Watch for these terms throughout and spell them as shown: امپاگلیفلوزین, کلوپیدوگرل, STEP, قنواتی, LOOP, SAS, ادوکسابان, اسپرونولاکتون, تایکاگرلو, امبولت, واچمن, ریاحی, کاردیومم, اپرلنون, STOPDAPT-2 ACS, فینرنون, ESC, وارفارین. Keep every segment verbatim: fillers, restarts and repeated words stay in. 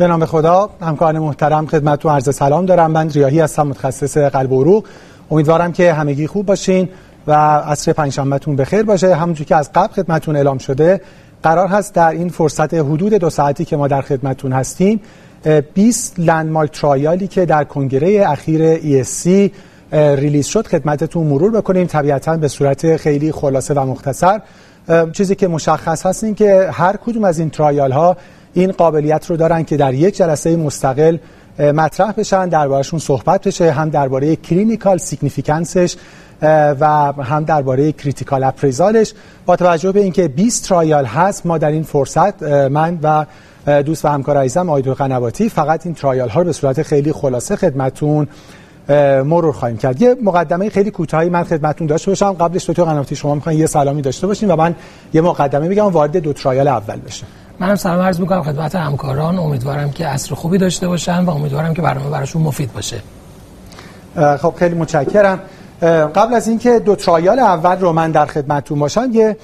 به نام خدا. همکاران محترم خدمتتون عرض سلام دارم. من ریاحی هستم، متخصص قلب و عروق. امیدوارم که همگی خوب باشین و عصر پنجشنبهتون بخیر باشه. همونجوری که از قبل خدمتتون اعلام شده، قرار هست در این فرصت حدود دو ساعتی که ما در خدمتتون هستیم بیست لندمارک ترایالی که در کنگره اخیر ای اس سی ریلیز شد خدمتتون مرور بکنیم. طبیعتاً به صورت خیلی خلاصه و مختصر. چیزی که مشخص هست این که هر کدوم از این ترایال ها این قابلیت رو دارن که در یک جلسه مستقل مطرح بشن، دربارشون صحبت بشه، هم درباره کلینیکال سیگنیفیکانسش و هم درباره کریتیکال اپریزالش. با توجه به اینکه بیست ترایال هست، ما در این فرصت من و دوست و همکار عزیزم آقای قنواتی فقط این ترایال ها رو به صورت خیلی خلاصه خدمتون مرور خواهیم کرد. یه مقدمه خیلی کوتاهی من خدمتتون داشته باشم. قبلش دکتر قنواتی شما میخواین یه سلامی داشته باشین و من یه مقدمه میگم وارد دو ترایال اول بشم. منم سلام عرض میکنم خدمت همکاران. امیدوارم که عصر خوبی داشته باشن و امیدوارم که برنامه براشون مفید باشه. خب خیلی متشکرم. قبل از اینکه دو ترایال اول رو من در خدمتتون باشم، یه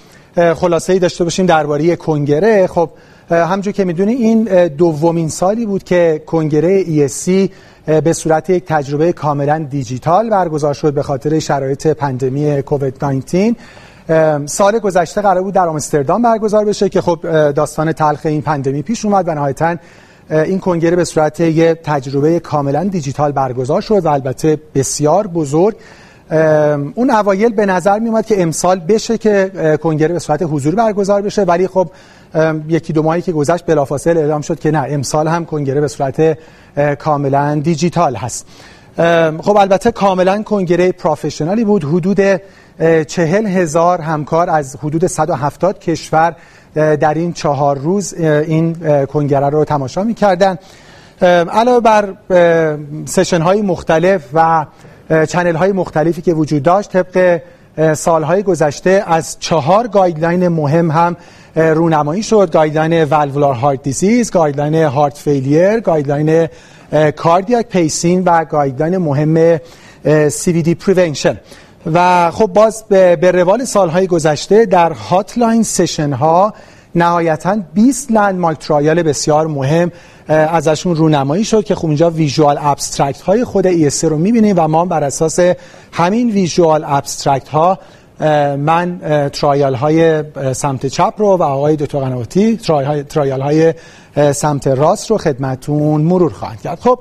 خلاصه‌ای داشته باشیم درباره کنگره. خب همونجوری که میدونید این دومین سالی بود که کنگره ای اس سی به صورت یک تجربه کاملا دیجیتال برگزار شد به خاطر شرایط پاندمی کووید نوزده. سال گذشته قرار بود در آمستردام برگزار بشه که خب داستان تلخ این پاندمی پیش اومد و نهایتاً این کنگره به صورت یک تجربه کاملا دیجیتال برگزار شد و البته بسیار بزرگ. اون اوایل به نظر می اومد که امسال بشه که کنگره به صورت حضور برگزار بشه، ولی خب یکی دو ماهی که گذشت بلافاصله اعلام شد که نه، امسال هم کنگره به صورت کاملا دیجیتال هست. خب البته کاملا کنگره پروفشنالی بود. حدود چهل هزار همکار از حدود صد و هفتاد کشور در این چهار روز این کنگره رو تماشا می کردن. علاوه بر سشن های مختلف و چنل های مختلفی که وجود داشت، طبق سالهای گذشته از چهار گایدلاین مهم هم رونمایی شد. گایدلاین والولار هارت دیزیز، گایدلاین هارت فیلیر، گایدلاین کاردیاک پیسین و گایدلاین مهم سی وی دی پریونشن. و خب باز به روال سالهای گذشته در هاتلاین سشن ها نهایتاً بیست لندمارک ترایال بسیار مهم ازشون رونمایی شد که خب اینجا ویژوال ابسترکت های خود ای اس سی رو میبینیم و ما بر اساس همین ویژوال ابسترکت ها من ترایال های سمت چپ رو و آقای دکتر قنواتی ترایال های سمت راست رو خدمتون مرور خواهند کرد. خب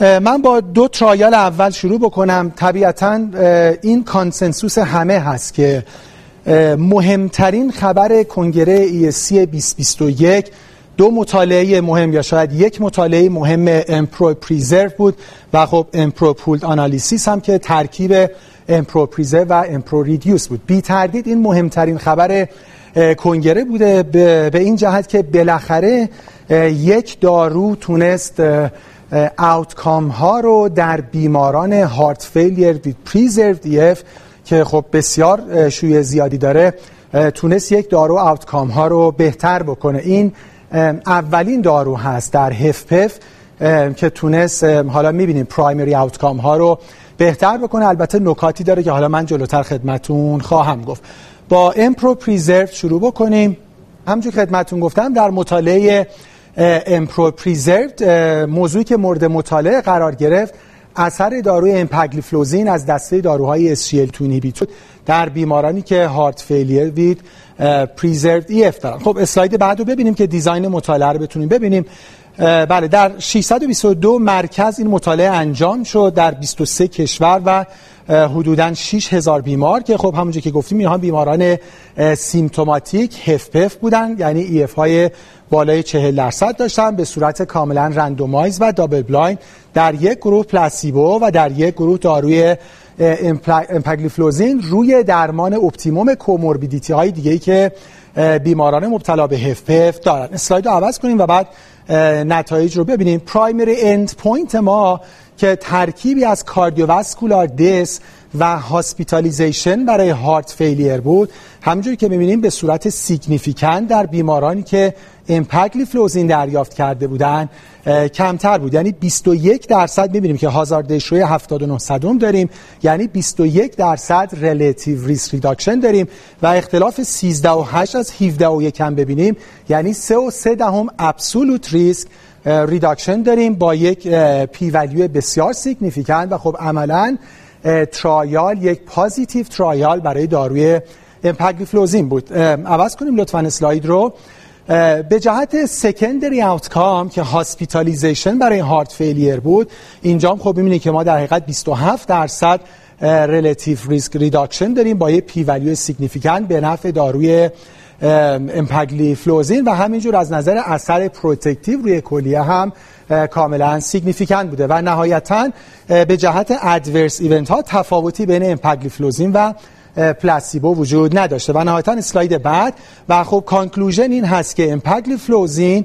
من با دو ترایال اول شروع بکنم. طبیعتاً این کانسنسوس همه هست که مهمترین خبر کنگره ای اس سی بیست بیست و یک دو مطالعه مهم یا شاید یک مطالعه مهم امپرور-پریزرو بود و خب امپرور-پولد آنالیسیس هم که ترکیب امپرور-پریزرو و امپرور-ریدیوس بود. بی تردید این مهمترین خبر کنگره بوده به این جهت که بالاخره یک دارو تونست آوتکام ها رو در بیماران هارت فیلیر ویت پریزرود ایف که خب بسیار شیوع زیادی داره، تونست یک دارو آوتکام ها رو بهتر بکنه. این اولین دارو هست در هفپف که تونست، حالا میبینیم، پرایمری آوتکام ها رو بهتر بکنه. البته نکاتی داره که حالا من جلوتر خدمتون خواهم گفت. با امپرو پریزرو شروع بکنیم. همونجور خدمتون گفتم در مطالعه امپرور-پریزرود موضوعی که مورد مطالعه قرار گرفت اثر داروی امپاگلیفلوزین از دسته داروهای اس جی ال دو اینهیبیتور در بیمارانی که هارت فیلیر وید پریزرود ایف دارن. خب اسلاید بعد رو ببینیم که دیزاین مطالعه رو بتونیم ببینیم. بله، در ششصد و بیست و دو مرکز این مطالعه انجام شد در بیست و سه کشور و حدوداً شش هزار بیمار که خب همونجوری که گفتیم اینها بیماران سیمتوماتیک هفپف بودن، یعنی ای اف های بالای چهل درصد داشتن، به صورت کاملا رندومایز و دابل بلایند در یک گروه پلاسیبو و در یک گروه داروی امپاگلیفلوزین روی درمان اپتیموم کوموربیدیتی های دیگه‌ای که بیماران مبتلا به هفپف دارن. اسلاید رو عوض کنیم و بعد نتایج رو ببینیم. پرایمری اند پوینت ما که ترکیبی از کاردیوواسکولار دس و هاسپیتالیزیشن برای هارت فیلیر بود، همونجوری که می‌بینیم به صورت سیگنیفیکانت در بیمارانی که امپاگلیفلوزین دریافت کرده بودن کمتر بود، یعنی بیست و یک درصد. می‌بینیم که هازارد ریشیو هفتاد و نه صدم داریم، یعنی بیست و یک درصد ریلیتیو ریسک ریداکشن داریم و اختلاف سیزده و هشت از هفده و یک هم ببینیم، یعنی سه و سه دهم ابسولوت ریسک ریداکشن داریم با یک پی ولیو بسیار سیگنیفیکانت و خب عملاً ترایال یک پازیتیو ترایال برای داروی امپاگلیفلوزین بود. عوض کنیم لطفاً اسلاید رو. به جهت سکندری آوتکام که هاسپیتالیزیشن برای هارت فیلیر بود، اینجا خب می‌بینید که ما در حقیقت بیست و هفت درصد ریلیتیو ریسک ریداکشن داریم با یک پی ولیو سیگنیفیکانت به نفع داروی امپاگلیفلوزین و همینجور از نظر اثر پروتکتیو روی کلیه هم کاملا سیگنیفیکانت بوده. و نهایتاً به جهت ادورس ایونت ها تفاوتی بین امپاگلیفلوزین و پلاسیبو وجود نداشته. و نهایتاً اسلاید بعد و خب کانکلوژن این هست که امپاگلیفلوزین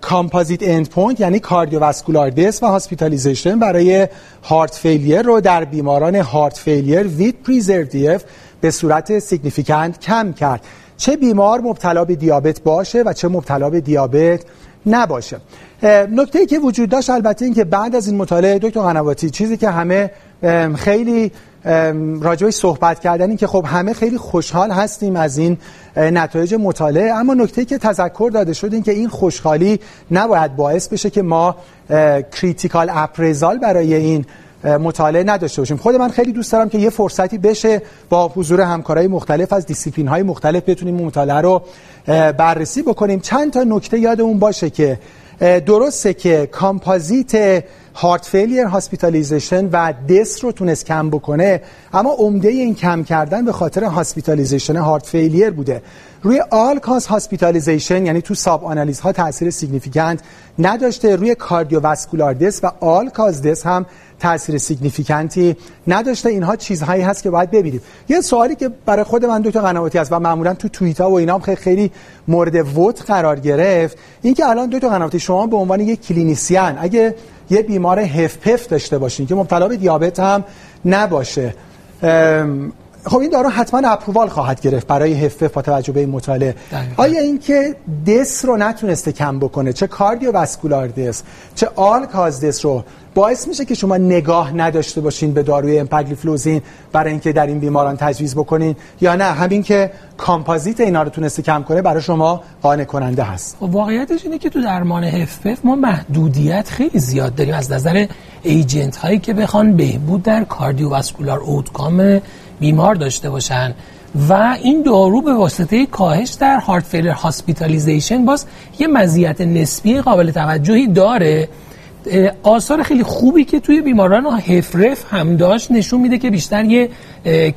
کامپوزیت اند پوینت یعنی کاردیوواسکولار دث و هاسپیتالیزیشن برای هارت فیلیر رو در بیماران هارت فیلیر وید پریزرو دی اف به صورت سیگنیفیکانت کم کرد، چه بیمار مبتلا به دیابت باشه و چه مبتلا به دیابت نباشه. نکته‌ای که وجود داشت البته این که بعد از این مطالعه دکتر قنواتی، چیزی که همه خیلی راجعش صحبت کردن، این که خب همه خیلی خوشحال هستیم از این نتایج مطالعه، اما نکته‌ای که تذکر داده شد این که این خوشحالی نباید باعث بشه که ما کریتیکال اپریزال برای این مطالعه نداشته باشیم. خود من خیلی دوست دارم که یه فرصتی بشه با حضور همکارای مختلف از دیسیپلین‌های مختلف بتونیم این مطالعه رو بررسی بکنیم. چند تا نکته یادمون باشه که درسته که کامپوزیت هارت فیلیر، هاسپیتالیزیشن و دث رو تونست کم بکنه، اما عمده این کم کردن به خاطر هاسپیتالیزیشن هارت فیلیر بوده. روی آل کاز هاسپیتالیزیشن یعنی تو ساب آنالیزها تاثیر سیگنیفیکانت نداشته، روی کاردیوواسکولار دث و آل کاز دث هم تاثیر سیگنیفیکانتی نداشته. اینها چیزهایی هست که باید ببینیم. یه سوالی که برای خود من دکتر قنواتی هست و معمولا تو توییت‌ها و اینا هم خیلی مورد ووت قرار گرفت، این که الان دکتر قنواتی شما به عنوان یک کلینیسین اگه یه بیمار هفپف داشته باشین که مبتلا به دیابت هم نباشه، خب این دارو حتما اپرووال خواهد گرفت برای هفپف با توجه به این مطالعه. آیا اینکه دث رو نتونسته کم بکنه، چه کاردیوواسکولار دث چه آل کاز دث، رو باعث میشه که شما نگاه نداشته باشین به داروی امپاگلیفلوزین برای اینکه در این بیماران تجویز بکنین، یا نه همین که کامپوزیت اینا رو تونسته کم کنه برای شما قانع کننده هست؟ واقعیتش اینه که تو درمان هفپف ما محدودیت خیلی زیاد داریم از نظر ایجنت هایی که بخوان بهبود در کاردیوواسکولار اوتکام بیمار داشته باشن، و این دارو به واسطه کاهش در هارت فیلر هاسپیتالیزیشن باز یه مزیت نسبی قابل توجهی داره. آثار خیلی خوبی که توی بیماران هفرف هم داشت نشون میده که بیشتر یه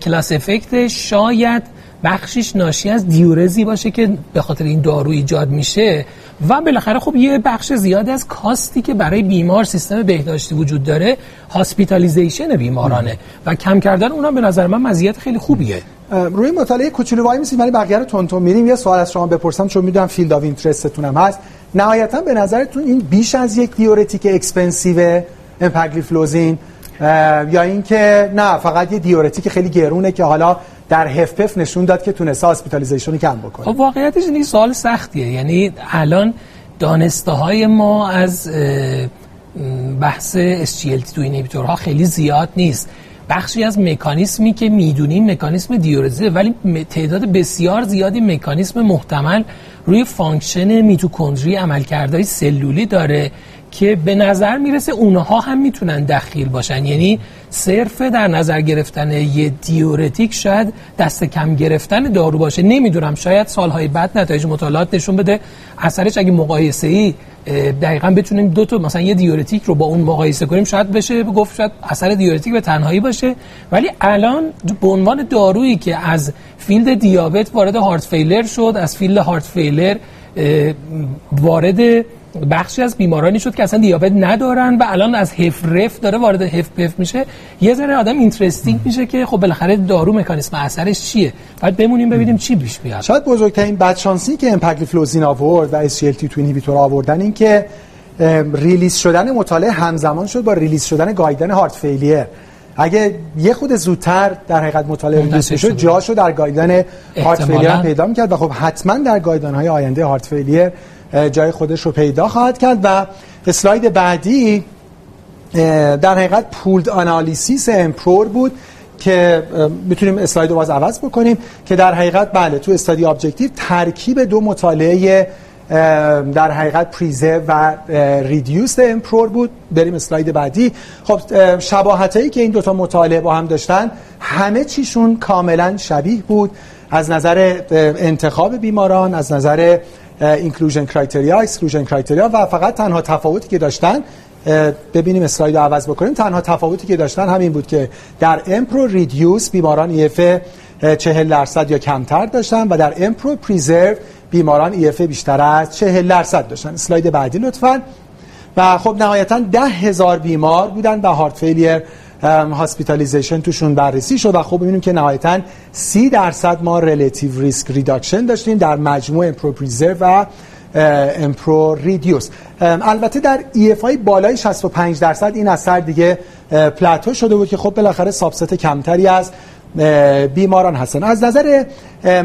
کلاس افکت، شاید بخشش ناشی از دیورزی باشه که به خاطر این دارو ایجاد میشه، و بالاخره خب یه بخش زیاد از کاستی که برای بیمار سیستم بهداشتی وجود داره هاسپیتالیزیشن بیمارانه و کم کردن اونم به نظر من مزیت خیلی خوبیه. روی مطالعه کوچولو وای میسید ولی بقیه رو تونتون میریم. یه سوال از شما بپرسم چون میدونم فیلد آف اینترستتون هم هست، نهایتا به نظرتون این بیش از یک دیورتیک اکسپنسیو امپاگلیفلوزین یا اینکه نه فقط یه دیورتیک خیلی گرونه که حالا در هفپف نشون داد که تونست هاسپیتالیزیشن رو کم بکنه؟ واقعیتش این سوال سختیه، یعنی الان دانسته‌های ما از بحث اس جی ال تی دو اینهیبیتورها خیلی زیاد نیست. بخشی از مکانیسمی که میدونیم مکانیسم دیورزه، ولی تعداد بسیار زیادی مکانیسم محتمل روی فانکشن میتوکندری عملکردهای سلولی داره که به نظر میرسه اونها هم میتونن دخیل باشن. یعنی صرف در نظر گرفتن یه دیورتیک شاید دست کم گرفتن دارو باشه. نمیدونم، شاید سالهای بعد نتایج مطالعات نشون بده اثرش اگه مقایسه‌ای دقیقاً بتونیم دو تا مثلا یه دیورتیک رو با اون مقایسه کنیم شاید بشه گفت شاید اثر دیورتیک به تنهایی باشه، ولی الان به عنوان دارویی که از فیلد دیابت وارد هارت فیلر شد، از فیلد هارت فیلر وارد بخشی از بیمارانی شد که اصلا دیابت ندارن و الان از هفرف داره وارد هفپف میشه، یه ذره آدم اینترستینگ میشه که خب بالاخره دارو مکانیسم اثرش چیه. بعد بمونیم ببینیم چی پیش میاد. شاید بزرگترین بدشانسی که امپاگلیفلوزین آورد و اس جی ال تی دو اینهیبیتور آوردن این که ریلیز شدن مطالعه همزمان شد با ریلیز شدن گایدن هارت فیلیر. اگه یه خود زودتر در حقیقت مطالعه ریلیز شد جاشو در گایدن هارت فیلیر پیدا می‌کرد و خب حتما در گایدن‌های آینده هارت فیلیر جای خودش رو پیدا خواهد کرد. و اسلاید بعدی در حقیقت پولد آنالیسیس امپرور بود که میتونیم اسلاید رو باز عوض بکنیم، که در حقیقت بله تو استادی ابجکتیو ترکیب دو مطالعه در حقیقت پریزرو و ریدیوسد امپرور بود. بریم اسلاید بعدی. خب شباهتایی که این دوتا مطالعه با هم داشتن همه چیشون کاملا شبیه بود از نظر انتخاب بیماران، از نظر اینکلوژن کرایتریا، اکسکلوژن کرایتریا، و فقط تنها تفاوتی که داشتن، ببینیم اسلاید رو عوض بکنیم، تنها تفاوتی که داشتن همین بود که در امپرور ریدیوس بیماران ایف چهل درصد یا کمتر داشتن و در امپرور پریزرو بیماران ایف بیشتر از چهل درصد داشتن. اسلاید بعدی لطفاً. و خب نهایتاً ده هزار بیمار بودن و هارت فیلیر هاسپیتالیزیشن توشون بررسی شد و خب ببینیم که نهایتاً سی درصد ما ریلیتیو ریسک ریداکشن داشتیم در مجموع امپرور پریزرو و امپرور ریدیوس. البته در ای اف آی بالای شصت و پنج درصد این اثر دیگه پلاتو شده بود که خب بالاخره سابست کمتری از بیماران هستن. از نظر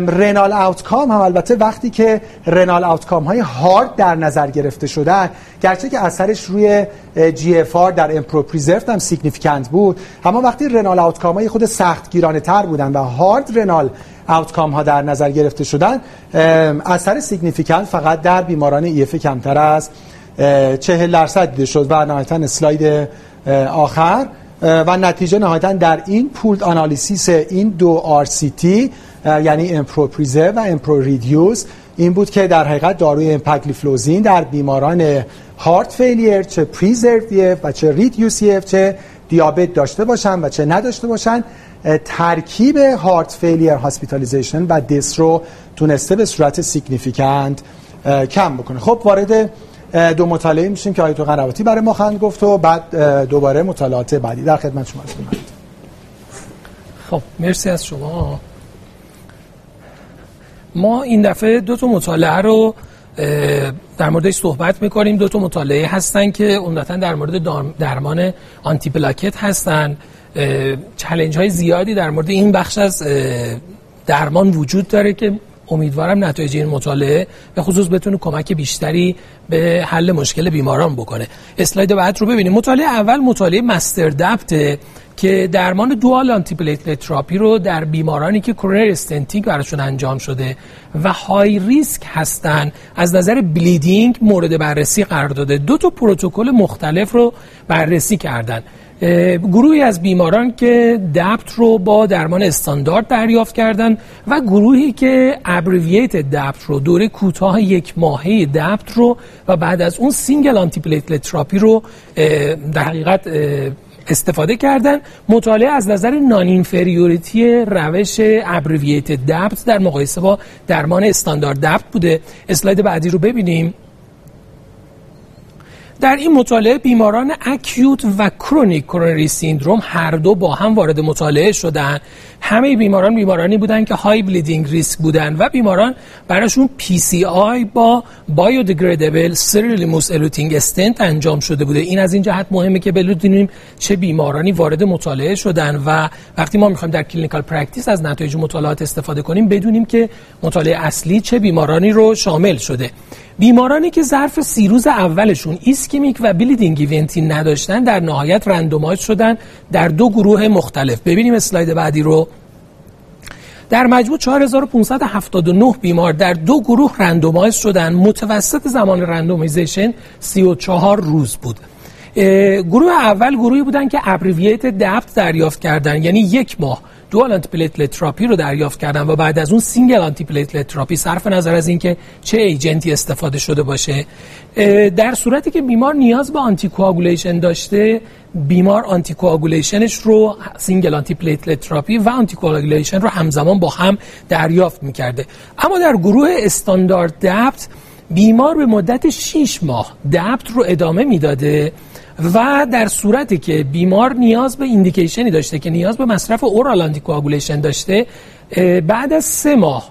رنال آوتکام هم البته وقتی که رنال آوتکام های هارد در نظر گرفته شدن، گرچه که اثرش روی جی اف آر در امپرور پریزرو هم سیگنیفیکانت بود، اما وقتی رنال آوتکام های خود سختگیرانه تر بودن و هارد رنال آوتکام ها در نظر گرفته شدن، اثر سیگنیفیکانت فقط در بیماران ای اف کمتر از چهل درصد دیده شد. و نهایتاً اسلاید آخر و نتیجه نهایتاً در این پولد آنالیسیس این دو آر سی تی، یعنی امپرور پریزرو و امپرور ریدیوس، این بود که در حقیقت داروی امپاگلیفلوزین در بیماران هارت فیلیر چه پریزرو و چه ریدیوس اف، چه دیابت داشته باشن و چه نداشته باشن، ترکیب هارت فیلیر هاسپیتالیزیشن و دس رو تونسته به صورت سیگنیفیکانت کم بکنه. خب وارد دو مطالعه میشیم که آیتو قنواتی برای ما خند گفت و بعد دوباره مطالعات بعدی در خدمت شما هستیم. خب مرسی از شما. ما این دفعه دو تا مطالعه رو در موردش صحبت میکنیم. دو تا مطالعه هستن که عمدتاً در مورد درمان آنتی پلاکت هستن. چالش های زیادی در مورد این بخش از درمان وجود داره که امیدوارم نتایج این مطالعه به خصوص بتونه کمک بیشتری به حل مشکل بیماران بکنه. اسلاید بعد رو ببینیم. مطالعه اول مطالعه مستر دپت که درمان دوال آنتی پلیتلت تراپی رو در بیمارانی که کورونر استنتینگ براشون انجام شده و های ریسک هستن از نظر بلیدینگ مورد بررسی قرار داده. دو تا پروتکل مختلف رو بررسی کردن. گروهی از بیماران که دپت رو با درمان استاندارد دریافت کردن و گروهی که ابریویت دپت رو، دوره کوتاه یک ماهه دپت رو و بعد از اون سینگل آنتی پلیتلت تراپی رو در حقیقت استفاده کردن. مطالعه از نظر نان اینفریوریتی روش ابریویت دپت در مقایسه با درمان استاندارد دپت بوده. اسلاید بعدی رو ببینیم. در این مطالعه بیماران اکیوت و کرونیک کرونری سیندروم هر دو با هم وارد مطالعه شدن. همه بیماران بیمارانی بودن که های بلیدینگ ریسک بودن و بیماران براشون پی سی آی با بایودگریدبل سریلیموس الوتینگ استنت انجام شده بوده. این از این جهت مهمه که بدونیم چه بیمارانی وارد مطالعه شدن و وقتی ما میخوایم در کلینیکال پرکتیس از نتایج مطالعات استفاده کنیم بدونیم که مطالعه اصلی چه بیمارانی رو شامل شده. بیمارانی که ظرف سی روز اولشون ایسکمیک و بلیدینگ ایونتی نداشتن در نهایت رندومایز شدن در دو گروه مختلف. ببینیم اسلاید بعدی رو. در مجموع چهار هزار و پانصد و هفتاد و نه بیمار در دو گروه رندومایز شدن. متوسط زمان رندومایزیشن سی و چهار روز بود. گروه اول گروهی بودن که ابریویت دپت دریافت کردن، یعنی یک ماه دوال آنتی پلیتلت تراپی رو دریافت کردن و بعد از اون سینگل آنتی پلیتلت تراپی صرف نظر از اینکه چه ایجنتی استفاده شده باشه. در صورتی که بیمار نیاز به آنتی کوآگولیشن داشته، بیمار آنتی کوآگولیشنش رو سینگل آنتی پلیتلت تراپی و آنتی کوآگولیشن رو همزمان با هم دریافت می‌کرده. اما در گروه استاندارد دپت بیمار به مدت شش ماه دپت رو ادامه میداده و در صورتی که بیمار نیاز به ایندیکیشنی داشته که نیاز به مصرف اورال آنتی کوآگولیشن داشته، بعد از سه ماه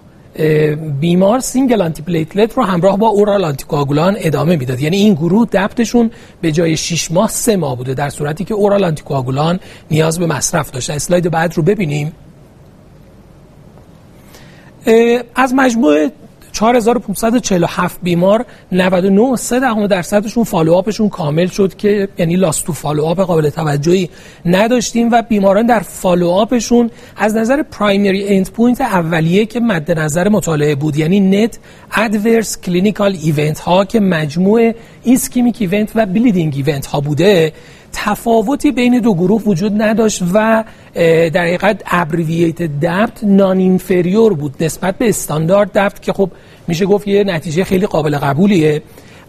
بیمار سینگل آنتی پلیتلت رو همراه با اورال آنتی کوآگولان ادامه میداد. یعنی این گروه دپتشون به جای شش ماه سه ماه بوده در صورتی که اورال آنتی کوآگولان نیاز به مصرف داشته. اسلاید بعد رو ببینیم. از مجموع چهار هزار و پانصد و چهل و هفت بیمار نود و نه و سه دهم درصدشون فالوآپشون کامل شد، که یعنی لاست تو فالوآپ قابل توجهی نداشتیم و بیماران در فالوآپشون از نظر پرایمری اندپوینت اولیه که مد نظر مطالعه بود، یعنی نت ادورس کلینیکال ایونت ها که مجموع ایسکیمیک ایونت و بلیدینگ ایونت ها بوده، تفاوتی بین دو گروه وجود نداشت و در حقیقت ابریوییت دپت نان اینفریور بود نسبت به استاندارد دپت، که خب میشه گفت یه نتیجه خیلی قابل قبولیه.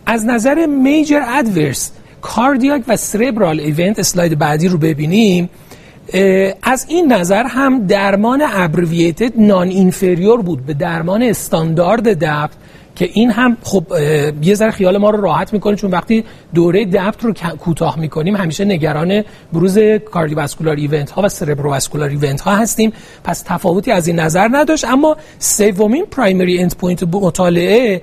از نظر میجر ادورس کاردیاک و سربرال ایونت، اسلاید بعدی رو ببینیم، از این نظر هم درمان ابریوییت نان اینفریور بود به درمان استاندارد دپت، که این هم خب یه ذره خیال ما رو راحت میکنه، چون وقتی دوره دپت رو کوتاه میکنیم همیشه نگران بروز کاردیوواسکولار ایونت ها و سربروواسکولار ایونت ها هستیم. پس تفاوتی از این نظر نداشت. اما سومین پرایمری اندپوینت مطالعه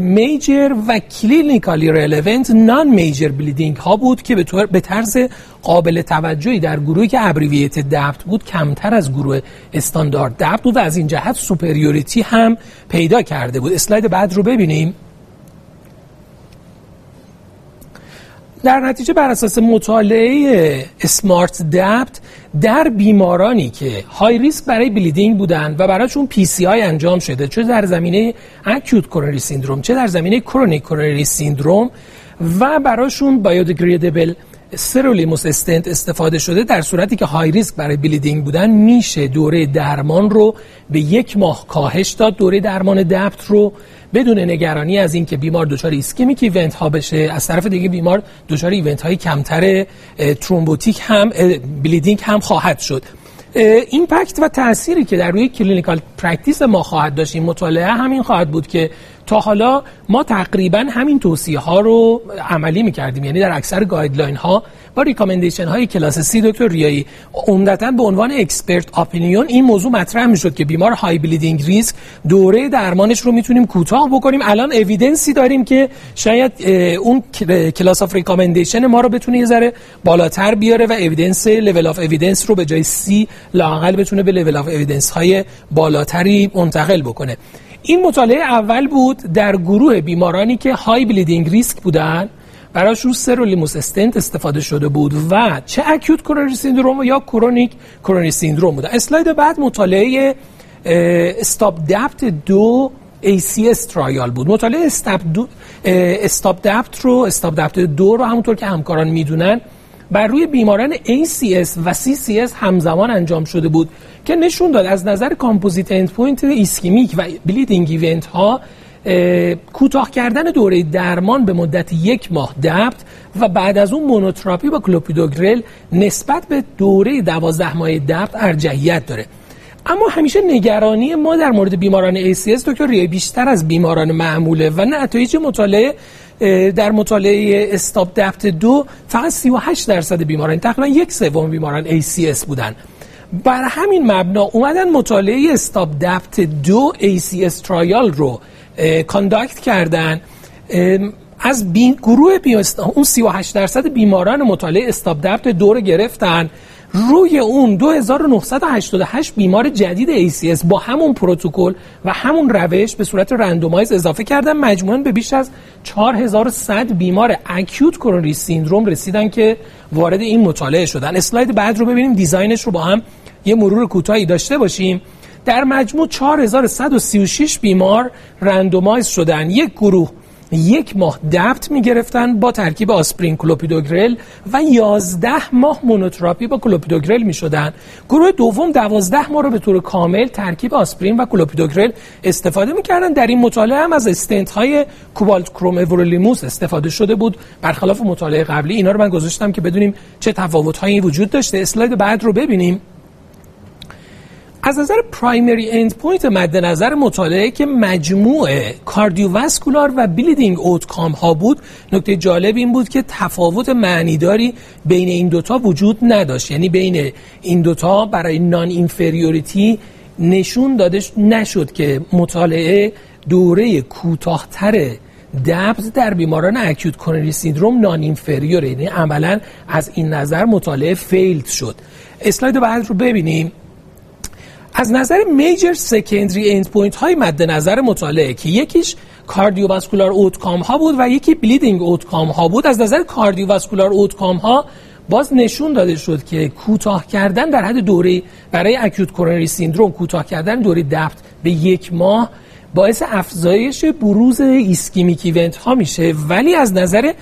میجر و کلینیکالی ریلیونت نان میجر بلیدینگ ها بود که به طور به طرز قابل توجهی در گروهی که ابریوییت دپت بود کمتر از گروه استاندارد دپت بود و از این جهت سوپریوریتی هم پیدا کرده بود. اسلاید بعد رو ببینیم. در نتیجه بر اساس مطالعه اسمارت دپت در بیمارانی که های ریسک برای بلیدینگ بودند و برایشون پی سی آی انجام شده، چه در زمینه اکیوت کرونری سیندروم چه در زمینه کرونیک کرونری سیندروم، و برایشون بایودگریدبل سرولیموس استنت استفاده شده، در صورتی که های ریسک برای بلیدینگ بودن میشه دوره درمان رو به یک ماه کاهش داد، دوره درمان دپت رو، بدون نگرانی از اینکه بیمار دچار ایسکمیک ایونت ها بشه. از طرف دیگه بیمار دچار ایونت های کمتر ترومبوتیک هم بلیدینگ هم خواهد شد. ایمپکت و تأثیری که در روی کلینیکال پرکتیس ما خواهد داشت این مطالعه همین خواهد بود که تا حالا ما تقریبا همین توصیه ها رو عملی می‌کردیم، یعنی در اکثر گایدلاین ها و ریکامندیشن های کلاس سی دکتر ریاحی عمدتاً به عنوان اکسپرت اپینیون این موضوع مطرح می‌شد که بیمار های بلیدینگ ریسک دوره درمانش رو میتونیم کوتاه بکنیم. الان اوییدنسی داریم که شاید اون کلاس اف ریکامندیشن ما رو بتونه یه ذره بالاتر بیاره و اوییدنس لول اف اوییدنس رو به جای سی لااقل بتونه به لول اف اوییدنس های بالاتری منتقل بکنه. این مطالعه اول بود در گروه بیمارانی که های بلیدینگ ریسک بودن، براشون سرولیموس استنت استفاده شده بود و چه اکیوت کرونری سیندروم یا کرونیک کرونری سیندروم بودن. اسلاید بعد مطالعه استاپ دپت دو ای سی اس ترایال بود. مطالعه استاپ دپت رو استاپ دپت دو رو همونطور که همکاران میدونن بر روی بیماران ای سی اس و سی سی اس همزمان انجام شده بود که نشون داد از نظر کامپوزیت اندپوینت ایسکمیک و بلیدینگ ایونت ها کوتاه کردن دوره درمان به مدت یک ماه دپت و بعد از اون مونوتراپی با کلوپیدوگرل نسبت به دوره دوازده ماه دپت ارجحیت داره. اما همیشه نگرانی ما در مورد بیماران ای سی اس دکتر ریاحی بیشتر از بیماران معموله و نتایج مطالعه در مطالعه استاپ دپت دو فقط سی و هشت درصد بیماران، تقریبا یک سوم بیماران ای سی اس بودن. بر همین مبنا اومدن مطالعه استاپ دپت دو ای سی اس ترایال رو کانداکت کردن. از بین گروه بیمارست اون سی و هشت درصد بیماران مطالعه استاپ دپت دو رو گرفتن، روی اون دو هزار و نهصد و هشتاد و هشت بیمار جدید ای سی اس با همون پروتکل و همون روش به صورت رندومایز اضافه کردن. مجموعاً به بیش از چهار هزار و صد بیمار اکیوت کرونری سیندروم رسیدن که وارد این مطالعه شدن. اسلاید بعد رو ببینیم، دیزاینش رو با هم یه مرور کوتاهی داشته باشیم. در مجموع چهار هزار و صد و سی و شش بیمار رندومایز شدن. یک گروه یک ماه دپت می گرفتن با ترکیب آسپرین کلوپیدوگرل و یازده ماه مونوتراپی با کلوپیدوگرل می شدن. گروه دوم دوازده ماه رو به طور کامل ترکیب آسپرین و کلوپیدوگرل استفاده می کردن. در این مطالعه هم از استنت های کوبالت کروم اورولیموس استفاده شده بود، برخلاف مطالعه قبلی. اینا رو من گذاشتم که بدونیم چه تفاوت هایی وجود داشته. اسلاید بعد رو ببینیم. از نظر پرایمری اندپوینت مد نظر مطالعه که مجموع کاردیوواسکولار و بلیدینگ اوتکام ها بود، نکته جالب این بود که تفاوت معنیداری بین این دوتا وجود نداشت، یعنی بین این دوتا برای نان اینفریوریتی نشون دادش نشد که مطالعه دوره کوتاه‌تر دپت در بیماران اکیوت کرونری سیندروم نان اینفریوره، یعنی عملا از این نظر مطالعه فیلد شد. اسلاید بعد رو ببینیم. از نظر میجر سکندری اند پوینت های مد نظر مطالعه که یکیش کاردیوواسکولار اوتکام ها بود و یکی بلیدینگ اوتکام ها بود، از نظر کاردیوواسکولار اوتکام ها باز نشون داده شد که کوتاه کردن در حد دوره برای اکوت کرونری سیندروم، کوتاه کردن دوره دفت به یک ماه باعث افزایش بروز ایسکمیک ایونت ها میشه، ولی از نظر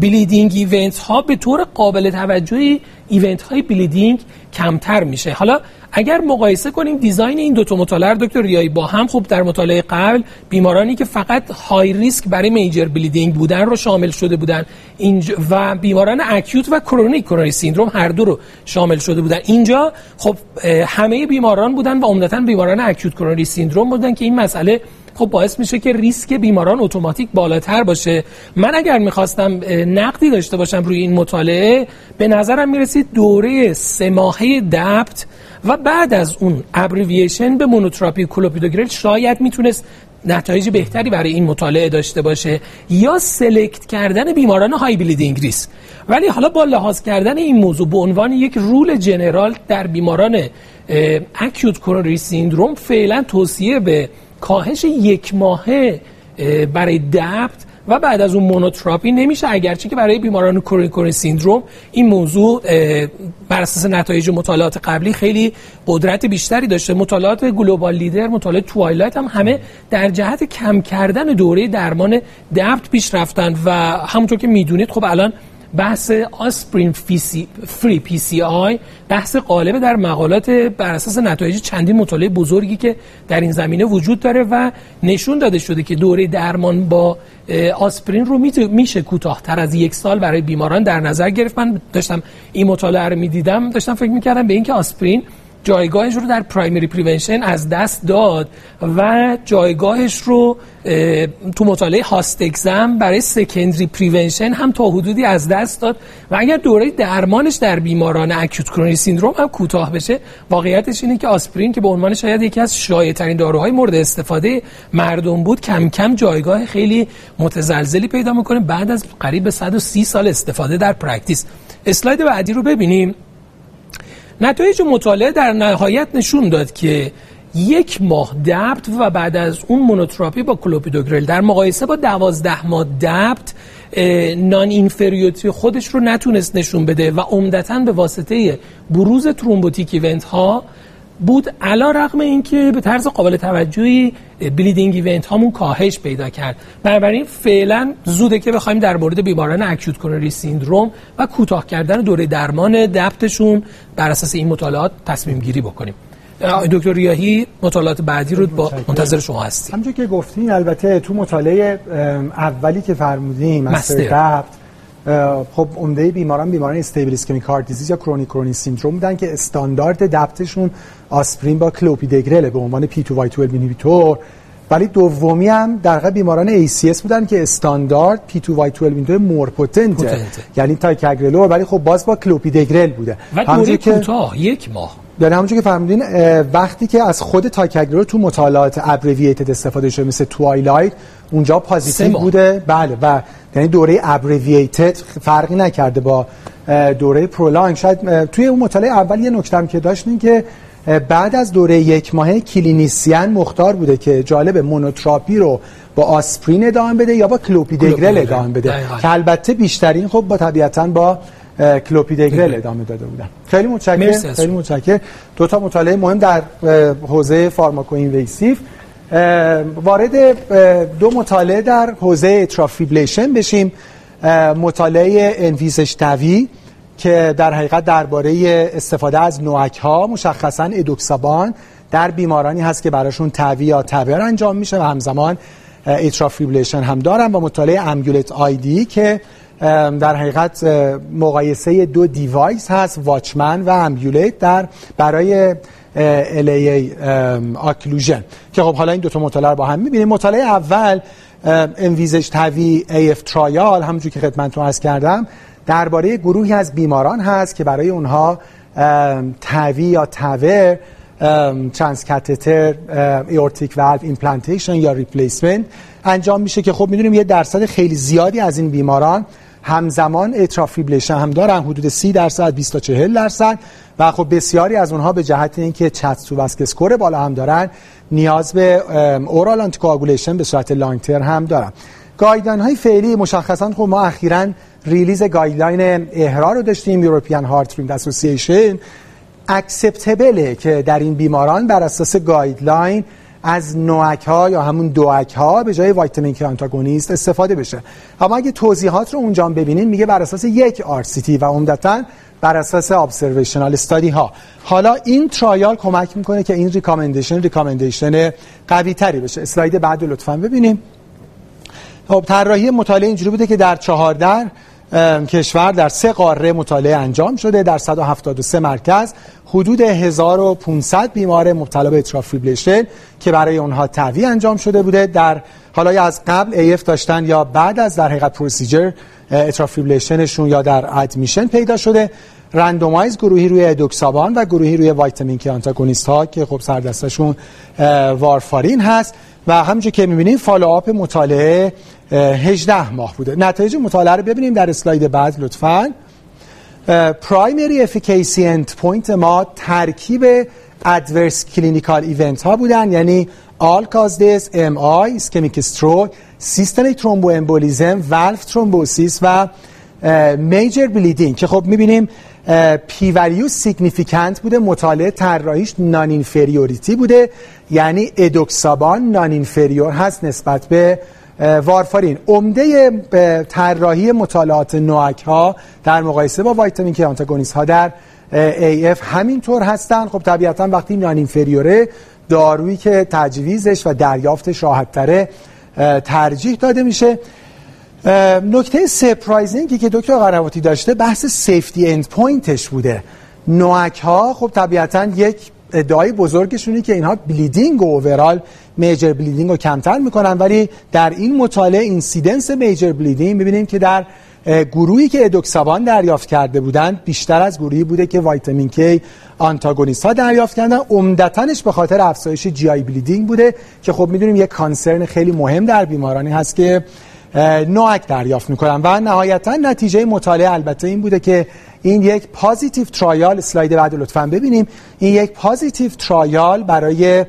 بلیدینگ ایونت ها به طور قابل توجهی ایونت های بلیدینگ کمتر میشه. حالا اگر مقایسه کنیم دیزاین این دو تا مطالعه دکتر ریاحی با هم، خوب در مطالعه قبل بیمارانی که فقط های ریسک برای میجر بلیدینگ بودن رو شامل شده بودن و بیماران اکیوت و کرونیک کرونری سیندروم هر دو رو شامل شده بودن، اینجا خب همه بیماران بودن و عمدتاً بیماران اکیوت کرونری سیندروم بودن که این مسئله خب باعث میشه که ریسک بیماران اتوماتیک بالاتر باشه. من اگر میخواستم نقدی داشته باشم روی این مطالعه، به نظرم میرسید دوره سه ماهه دپت و بعد از اون ابریویشن به مونوتراپی کلوپیدوگرل شاید میتونست نتایج بهتری برای این مطالعه داشته باشه، یا سلکت کردن بیماران های بلیدینگ ریسک. ولی حالا با لحاظ کردن این موضوع به عنوان یک رول جنرال در بیماران اکیوت کرونری سیندروم، فعلا توصیه به کاهش یک ماهه برای دپت و بعد از اون مونوتراپی نمیشه، اگرچه که برای بیماران کرونری سیندروم این موضوع بر اساس نتایج مطالعات قبلی خیلی قدرت بیشتری داشته. مطالعات گلوبال لیدر، مطالعات توایلایت هم همه در جهت کم کردن دوره درمان دپت پیش رفتن و همونطور که میدونید خب الان بحث آسپرین فری پی سی آی بحث غالب در مقالات بر اساس نتایج چندین مطالعه بزرگی که در این زمینه وجود داره و نشون داده شده که دوره درمان با آسپرین رو میشه کوتاه‌تر از یک سال برای بیماران در نظر گرفت. من داشتم این مطالعه رو میدیدم، داشتم فکر میکردم به اینکه آسپرین جایگاهش رو در پرایمری پریونشن از دست داد و جایگاهش رو تو مطالعه هاست اگزم برای سکندری پریونشن هم تا حدودی از دست داد و اگر دوره درمانش در بیماران اکوت کرونری سیندروم هم کوتاه بشه، واقعیتش اینه که آسپرین که به عنوان شاید یکی از شایع‌ترین داروهای مورد استفاده مردم بود، کم کم جایگاه خیلی متزلزلی پیدا میکنه بعد از قریب به صد و سی سال استفاده در پرکتیس. اسلاید بعدی رو ببینیم. نتایج مطالعه در نهایت نشون داد که یک ماه دپت و بعد از اون مونوتراپی با کلوپیدوگرل در مقایسه با دوازده ماه دپت نان اینفریوریتی خودش رو نتونست نشون بده و عمدتاً به واسطه بروز ترومبوتیک ایونت ها بود، علی رغم اینکه به طرز قابل توجهی بلیدینگ ایونت هامون کاهش پیدا کرد. بنابراین فعلا زوده که بخوایم در مورد بیماران اکوت کرونری سیندروم و کوتاه کردن دوره درمان دپتشون بر اساس این مطالعات تصمیم گیری بکنیم. دکتر ریاحی، مطالعات بعدی رو با منتظر شما هستیم. همونجوری که گفتین، البته تو مطالعه اولی که فرمودیم مستر دپت، خب عمده بیماران بیماران استیبل ایسکمیک هارت دیزیز یا کرونیک کرونری سیندروم بودن که استاندارد دپتشون آسپرین با کلوپیدوگرل به عنوان پی تو وای توئلو اینهیبیتور، ولی دومی هم در واقع بیماران ای سی اس بودن که استاندارد پی تو وای توئلو اینهیبیتور مور پوتنت، یعنی تایکاگرلو، ولی خب باز با کلوپیدوگرل بوده و دوره کوتاه یک ماه. یعنی همونجور که فرمودین، وقتی که از خود تایکاگرلو تو مطالعات ابریوییتد استفاده شده مثل توایلایت، اونجا پوزیتیو بوده، بله، و یعنی دوره ابریوییتد فرقی نکرده با دوره پرولانگ. شاید توی اون مطالعه اول یه نکته‌ام که داشتین که بعد از دوره یک ماهه کلینیسیان مختار بوده که جالب مونوتراپی رو با آسپرین ادامه بده یا با کلوپیدوگرل ادامه بده، که البته بیشترین خب با طبیعتاً با کلوپیدوگرل ادامه داده بودن. خیلی متشکرم، خیلی متشکرم. دو تا مطالعه مهم در حوزه فارماکو اینویسیو. وارد دو مطالعه در حوزه اتریال فیبریلیشن بشیم. مطالعه انویزج توی که در حقیقت درباره استفاده از نوک ها، مشخصاً ادوکسابان، در بیمارانی هست که براشون توی یا تبر انجام میشه و همزمان اتریال فیبریلیشن هم دارن. با مطالعه امبولت آیدی که در حقیقت مقایسه دو دیوایس هست، واچمن و امبولت، در برای ال ای ای اکلوژن، که خب حالا این دوتا مطالعه رو با هم میبینیم. مطالعه اول انویزج توی ای اف ترایال، همونجور که خدمتتون عرض کردم، درباره گروهی از بیماران هست که برای اونها توی یا تور ترانس کاتتر ایورتیک والو ایمپلانتیشن یا ریپلیسمنت انجام میشه، که خب میدونیم یه درصد خیلی زیادی از این بیماران همزمان اتریال فیبریلیشن هم دارن، حدود سی درصد، بیست تا چهل درصد، و خب بسیاری از اونها به جهت اینکه چتس تو واسک اسکور بالا هم دارن نیاز به اورال آنتی کوآگولیشن به صورت لانگ ترم هم دارن. گایدلاین های فعلی مشخصا خب ما اخیراً ریلیز گایدلاین احرار رو داشتیم، یورپین هارت ریت اسوسییشن، اکسپتبله که در این بیماران بر اساس گایدلاین از نوک ها یا همون دوک ها به جای ویتامین کی آنتاگونیست استفاده بشه. اما اگه توضیحات رو اونجا ببینین میگه بر اساس یک آر سی تی و عمدتاً بر اساس ابزرویشنال استادی ها. حالا این ترایال کمک میکنه که این ریکامندیشن ریکامندیشن قوی تری بشه. اسلاید بعدو لطفاً ببینیم. خب طراحی مطالعه اینجوری بوده که در چهارده کشور در سه قاره مطالعه انجام شده، در صد و هفتاد و سه مرکز حدود هزار و پانصد بیمار مبتلا به اتراف فیبریلیشن که برای اونها توی انجام شده بوده، در حالا یا از قبل ایف داشتن یا بعد از در حقیقت پروسیجر اتراف فیبریلیشنشون یا در ادمیشن پیدا شده، رندومایز گروهی روی ادوکسابان و گروهی روی ویتامین کی آنتاگونیست ها که خب سردستشون وارفارین هست و همونجوری که می‌بینیم فالوآپ مطالعه هجده ماه بوده. نتایج مطالعه رو ببینیم در اسلاید بعد لطفاً. پرایمری افیکیسی اند پوینت ما ترکیب ادورس کلینیکال ایونت ها بودن، یعنی آل کازدس، ام آی، اسکمیک استروک، سیستمیک ترومبو امبولیزم، والف ترومبوسیس و میجر بلیدینگ که خب می‌بینیم پی ولیو سیگنیفیکانت بوده. مطالعه طراحیش نان اینفریوریتی بوده، یعنی ادوکسابان نان اینفریور هست نسبت به وارفارین. عمده طراحی مطالعات نوآک ها در مقایسه با ویتامین کی آنتاگونیست ها در ای اف همینطور هستن. خب طبیعتا وقتی نان اینفریوره دارویی که تجویزش و دریافتش راحت تره ترجیح داده میشه. نکته سرپرایزینگی که دکتر قنواتی داشته بحث سیفتی اند پوینتش بوده. نوآک ها خب طبیعتا یک ادعای بزرگشونی که اینها بلیدینگ و اوورال میجر بلیدینگ رو کمتر میکنن، ولی در این مطالعه اینسیدنس میجر بلیدینگ میبینیم که در گروهی که ادوکسابان دریافت کرده بودند بیشتر از گروهی بوده که ویتامین کی آنتاگونیست ها دریافت کردن. عمدتاش به خاطر افزایش جی آی بلیدینگ بوده که خب میدونیم یک کانسرن خیلی مهم در بیمارانی هست که نوآک دریافت میکنن. و نهایتا نتیجه مطالعه البته این بوده که این یک پازیتیو ترایال، اسلاید بعد لطفاً ببینیم، این یک پازیتیو ترایال برای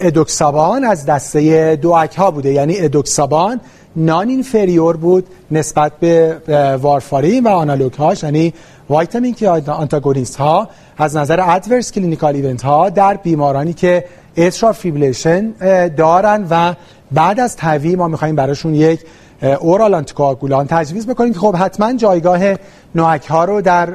ادوکسابان از دسته دوک ها بوده، یعنی ادوکسابان نان اینفریور بود نسبت به وارفارین و آنالوگ هاش، یعنی ویتامین کی آنتاگونیست ها از نظر ادورس کلینیکال ایونت ها در بیمارانی که اتراف فیبریلیشن دارن و بعد از توی ما میخواییم براشون یک اورال آنتی کوآگولان تجویز بکنیم که خب حتما جایگاه نوآک ها رو در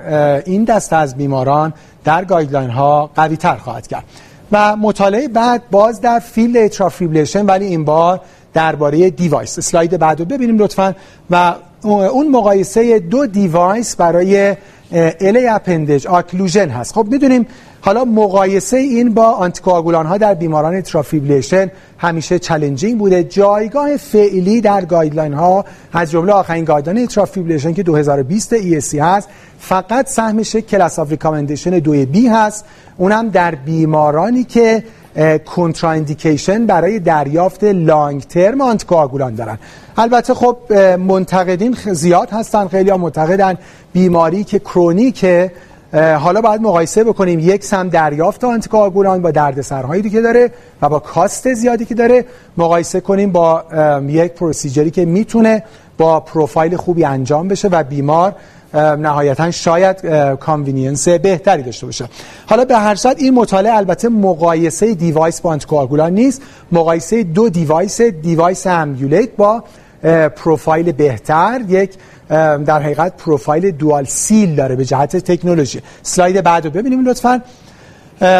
این دسته از بیماران در گایدلاین ها قوی تر خواهد کرد. و مطالعه بعد باز در فیلد اتراف فیبریلیشن، ولی این بار درباره دیوایس. اسلاید بعدو ببینیم لطفاً. و اون مقایسه دو دیوایس برای الی اپندج اکلوژن هست. خب میدونیم حالا مقایسه این با آنتی کوآگولان ها در بیماران اتراف فیبریلیشن همیشه چالنجینگ بوده. جایگاه فعلی در گایدلاین ها از جمله آخرین گایدلاین اتراف فیبریلیشن که دو هزار و بیست ای اس سی هست فقط سهمش کلاس اف ریکامندیشن دو بی هست، اونم در بیمارانی که کنتراندیکیشن برای دریافت لانگ ترم آنتی کوآگولان دارن. البته خب منتقدین زیاد هستن، خیلی ها معتقدن بیماری که کرونیکه حالا باید مقایسه بکنیم یک سم دریافت آنتی کوآگولان با دردسرهایی که داره و با کاست زیادی که داره مقایسه کنیم با یک پروسیجری که میتونه با پروفایل خوبی انجام بشه و بیمار نهایتا شاید کانوینینس بهتری داشته باشه. حالا به هر صورت این مطالعه البته مقایسه دیوایس با آنتی کوآگولان نیست، مقایسه دو دیوایس، دیوایس امولیت با پروفایل بهتر، یک در حقیقت پروفایل دوال سیل داره به جهت تکنولوژی. اسلاید بعد رو ببینیم لطفاً.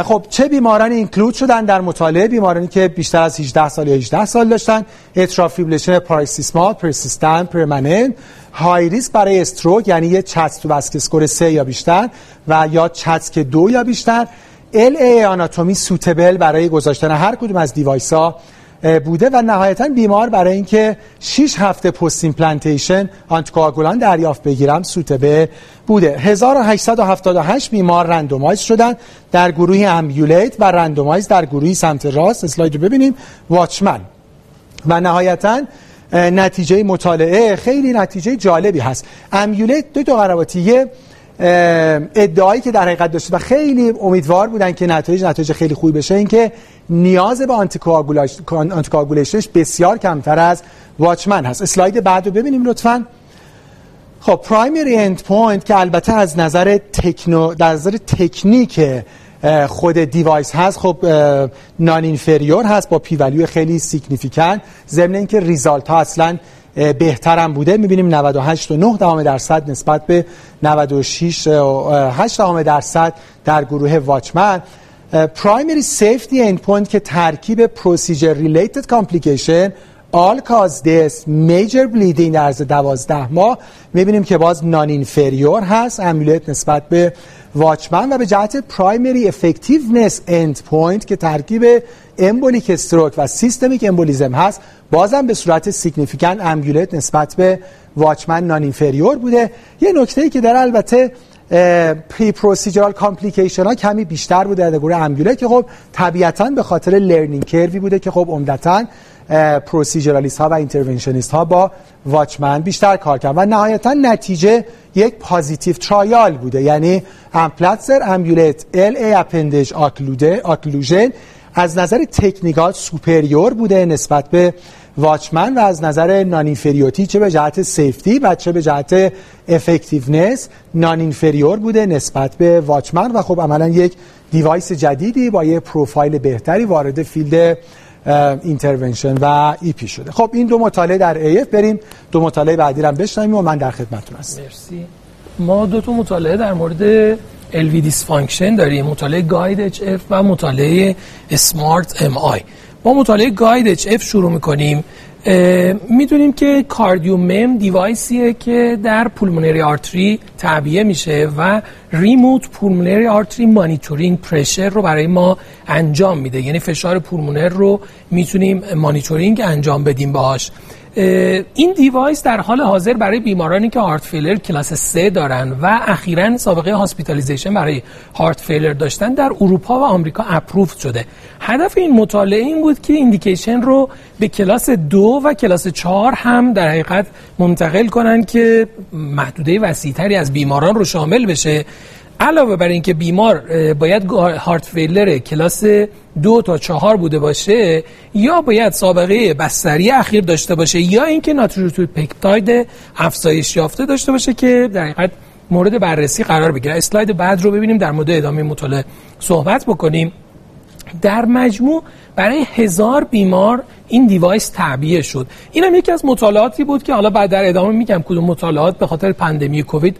خب چه بیمارانی اینکلود شدن در مطالعه؟ بیمارانی که بیشتر از هجده سال یا هجده سال داشتن، اتراف فیبریلیشن پاراسیسمال پرسیستنت پرمننت، های ریسک برای استروک یعنی یه چتس تو واسک اسکور سه یا بیشتر و یا چتس که دو یا بیشتر، ال ای آناتومی سوتبل برای گذاشتن هر کدوم از دیوایس‌ها بوده و نهایتاً بیمار برای اینکه شش هفته پست ایمپلنتیشن آنتی کوآگولان دریافت بگیرم سوتبه بوده. هزار و هشتصد و هفتاد و هشت بیمار رندومایز شدن در گروهی امبیولیت و رندومایز در گروهی سمت راست، اسلاید رو ببینیم، واچمن. و نهایتاً نتیجه مطالعه خیلی نتیجه جالبی هست. امبیولیت دو تا قنواتی ادعایی که در حقیقت داشت و خیلی امیدوار بودن که نتایج نتایج خیلی خوبی بشه این که نیاز به آنتیکاگولیشنش بسیار کمتر از واچمن هست. اسلاید بعد رو ببینیم لطفاً. خب پرایمری اند پوینت که البته از نظر تکنو در نظر تکنیک خود دیوایس هست، خب نان اینفریور هست با پی ولیو خیلی سیگنیفیکانت، ضمن اینکه ریزالت ها اصلا بهتر هم بوده. می‌بینیم نود و هشت و نه دهم درصد نسبت به نود و شش و هشت دهم درصد در گروه واچمن. پرایمری سیفتی اند پوینت که ترکیب پروسیجر ریلیتد کامپلیکیشن آل کاز دس میجر بلیدینگ در از دوازده ماه، میبینیم که باز نان اینفریور هست امولت نسبت به واچمن. و به جهت پرایمری افکتیونس اند پوینت که ترکیب امبولیک استروک و سیستمیک امبولیزم هست، بازم به صورت سیگنیفیکانت امولت نسبت به واچمن نان اینفریور بوده. یه نکته‌ای که در البته پری پروسیجرال کامپلیکیشن ها کمی بیشتر بوده در گروه امولت که خب طبیعتاً به خاطر لرنینگ کروی بوده که خب عمدتاً پروسیجرالیست ها و اینترونشنیست ها با واچمن بیشتر کار کردن. و نهایتا نتیجه یک پازیتیو ترایال بوده، یعنی امپلاتسر امبولت ال ای اپندج آکلوده آکلوژن از نظر تکنیکال سوپریور بوده نسبت به واچمن و از نظر نان اینفریوریتی چه به جهت سیفتی و چه به جهت افکتیونس نان اینفریور بوده نسبت به واچمن. و خب عملا یک دیوایس جدیدی با یک پروفایل بهتری وارد فیلد اینترونشن و ای پی شده. خب این دو مطالعه در ای اف. بریم دو مطالعه بعدی رو بشنویم و من در خدمتتون هستم. مرسی. ما دو تا مطالعه در مورد ال وی دیسفانکشن داریم، مطالعه گاید اچ اف و مطالعه اسمارت ام آی. با مطالعه گاید اچ اف شروع می‌کنیم. می‌دونیم که کاردیومم دیوایسیه که در پولمونری آرتری تعبیه میشه و ریموت پولمونری آرتری مانیتورینگ پرشر رو برای ما انجام میده، یعنی فشار پولمونر رو میتونیم مانیتورینگ انجام بدیم باهاش. این دیوایس در حال حاضر برای بیمارانی که هارت فیلر کلاس سه دارن و اخیراً سابقه هاسپیتالیزیشن برای هارت فیلر داشتن در اروپا و آمریکا اپروفت شده. هدف این مطالعه این بود که ایندیکیشن رو به کلاس دو و کلاس چهار هم در حقیقت منتقل کنن که محدوده وسیع‌تری از بیماران رو شامل بشه. علاوه بر اینکه بیمار باید هارت فیلر کلاس دو تا چهار بوده باشه یا باید سابقه بستری اخیر داشته باشه یا اینکه ناتریوتیل پپتاید افزایش یافته داشته باشه که در حقیقت مورد بررسی قرار بگیره. اسلاید بعد رو ببینیم، در مورد ادامه مطالعه صحبت بکنیم. در مجموع برای هزار بیمار این دیوایس تعبیه شد. این هم یکی از مطالعاتی بود که حالا بعد در ادامه میگم کدوم مطالعات به خاطر پندمی کووید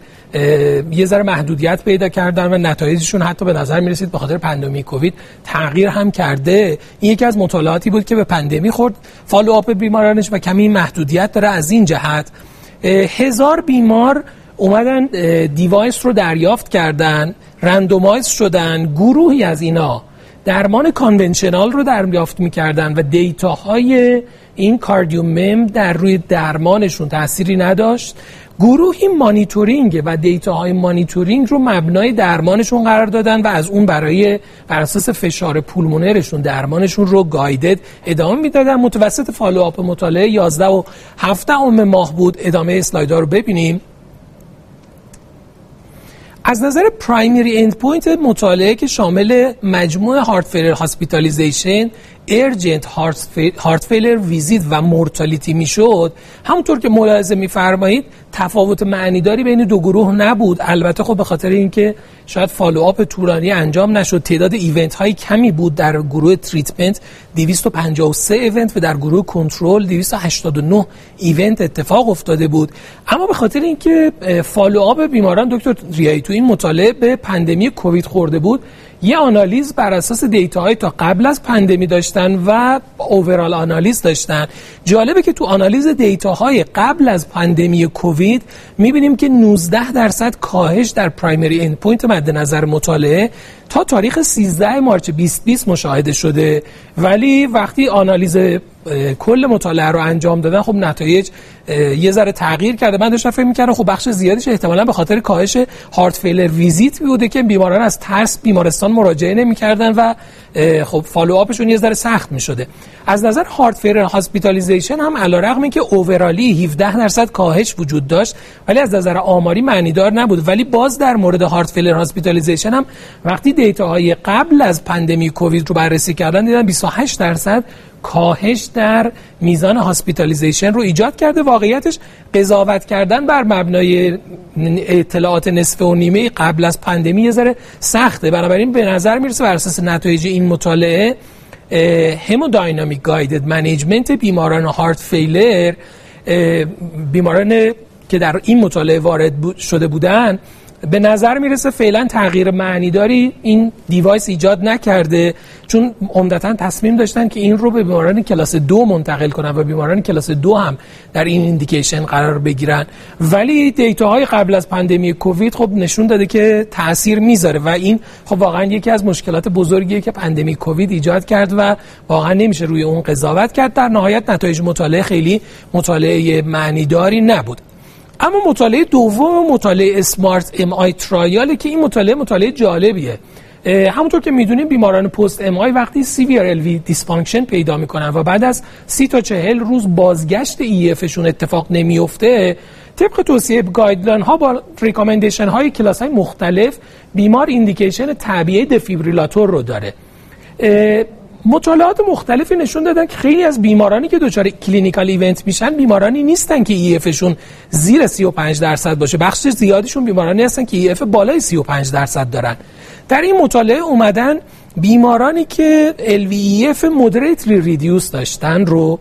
یه ذره محدودیت پیدا کردن و نتایجشون حتی به نظر میرسید به خاطر پندمی کووید تغییر هم کرده. این یکی از مطالعاتی بود که به پندمی خورد، فالوآپ بیمارانش و کمی محدودیت داره. از این جهت هزار بیمار اومدن دیوایس رو دریافت کردن، رندومایز شدن، گروهی از اینا درمان کانونشنال رو دریافت می‌کردن و دیتاهای این کاردیومم در روی درمانشون تأثیری نداشت. گروهی مانیتورینگ و دیتاهای مانیتورینگ رو مبنای درمانشون قرار دادن و از اون برای بر اساس فشار پولمونرشون درمانشون رو گایدد ادامه میدادن. متوسط فالوآپ مطالعه یازده و هفت دهم ماه بود. ادامه اسلایدها رو ببینیم. از نظر پرایمری اند پوینت مطالعه که شامل مجموع هارت فیلر هاسپیتالیزیشن، ارجنت هارت فیلر ویزیت و مورتالیتی میشد، همونطور که ملاحظه میفرمایید تفاوت معنیداری بین دو گروه نبود. البته خب به خاطر اینکه شاید فالوآپ طولانی انجام نشد، تعداد ایونت های کمی بود. در گروه تریتمنت دویست و پنجاه و سه ایونت و در گروه کنترل دویست و هشتاد و نه ایونت اتفاق افتاده بود. اما به خاطر اینکه فالوآپ بیماران دکتر ریاحی تو این مطالعه به پندمی کووید خورده بود، یه آنالیز بر اساس دیتاهای تا قبل از پندمی داشتن و اوورال آنالیز داشتن. جالبه که تو آنالیز دیتاهای قبل از پندمی کووید می‌بینیم که نوزده درصد کاهش در پرایمری اند پوینت مد نظر مطالعه تا تاریخ سیزده مارس بیست بیست مشاهده شده، ولی وقتی آنالیز کل مطالعه رو انجام دادن، خب نتایج یه ذره تغییر کرده. من داشتم فکر می‌کردم خب بخش زیادیش احتمالاً به خاطر کاهش هارت فیلر ویزیت بوده که بیماران از ترس بیمارستان مراجعه نمی‌کردن و خب فالوآپشون یه ذره سخت می‌شده. از نظر هارت فیلر هاسپیتالیزیشن هم علیرغم اینکه اوورالی هفده درصد کاهش وجود داشت ولی از نظر آماری معنیدار نبود. ولی باز در مورد هارت فیلر هاسپیتالیزیشن هم وقتی دیتاهای قبل از پاندمی کووید رو بررسی کردن دیدن بیست و هشت درصد کاهش در میزان هاسپیتالیزیشن رو ایجاد کرده. واقعیتش قضاوت کردن بر مبنای اطلاعات نصف و نیمه قبل از پاندمی یه ذره سخته، بنابراین به نظر میرسه بر اساس نتایج این مطالعه هموداینامیک گایدد منیجمنت بیماران هارت فیلر، بیماران که در این مطالعه وارد شده بودن، به نظر میرسه فعلا تغییر معنیداری این دیوایس ایجاد نکرده، چون عمدتاً تصمیم داشتن که این رو به بیماران کلاس دو منتقل کنن و بیماران کلاس دو هم در این ایندیکیشن قرار بگیرن. ولی دیتاهای قبل از پاندمی کووید خب نشون داده که تاثیر میذاره و این خب واقعا یکی از مشکلات بزرگیه که پاندمی کووید ایجاد کرد و واقعا نمیشه روی اون قضاوت کرد. در نهایت نتایج مطالعه خیلی مطالعه معنیداری نبود. اما مطالعه دوم، مطالعه اسمارت ام آی ترایاله که این مطالعه مطالعه جالبیه. همونطور که میدونیم بیماران پست ام آی وقتی سی وی آر ال وی دیسفانکشن پیدا میکنن و بعد از سی تا چهل روز بازگشت ای اف شون اتفاق نمیفته، طبق توصیه گایدلاین ها با ریکامندیشن های کلاس های مختلف بیمار ایندیکیشن تعبیه دفیبریلاتور رو داره. مطالعات مختلفی نشون دادن که خیلی از بیمارانی که دچار کلینیکال ایونت میشن بیمارانی نیستن که ای افشون زیر سی و پنج درصد باشه، بخش زیادیشون بیمارانی هستن که ای اف بالای سی و پنج درصد دارن. در این مطالعه اومدن بیمارانی که ال وی ای اف مودریتلی ریدیوس داشتن رو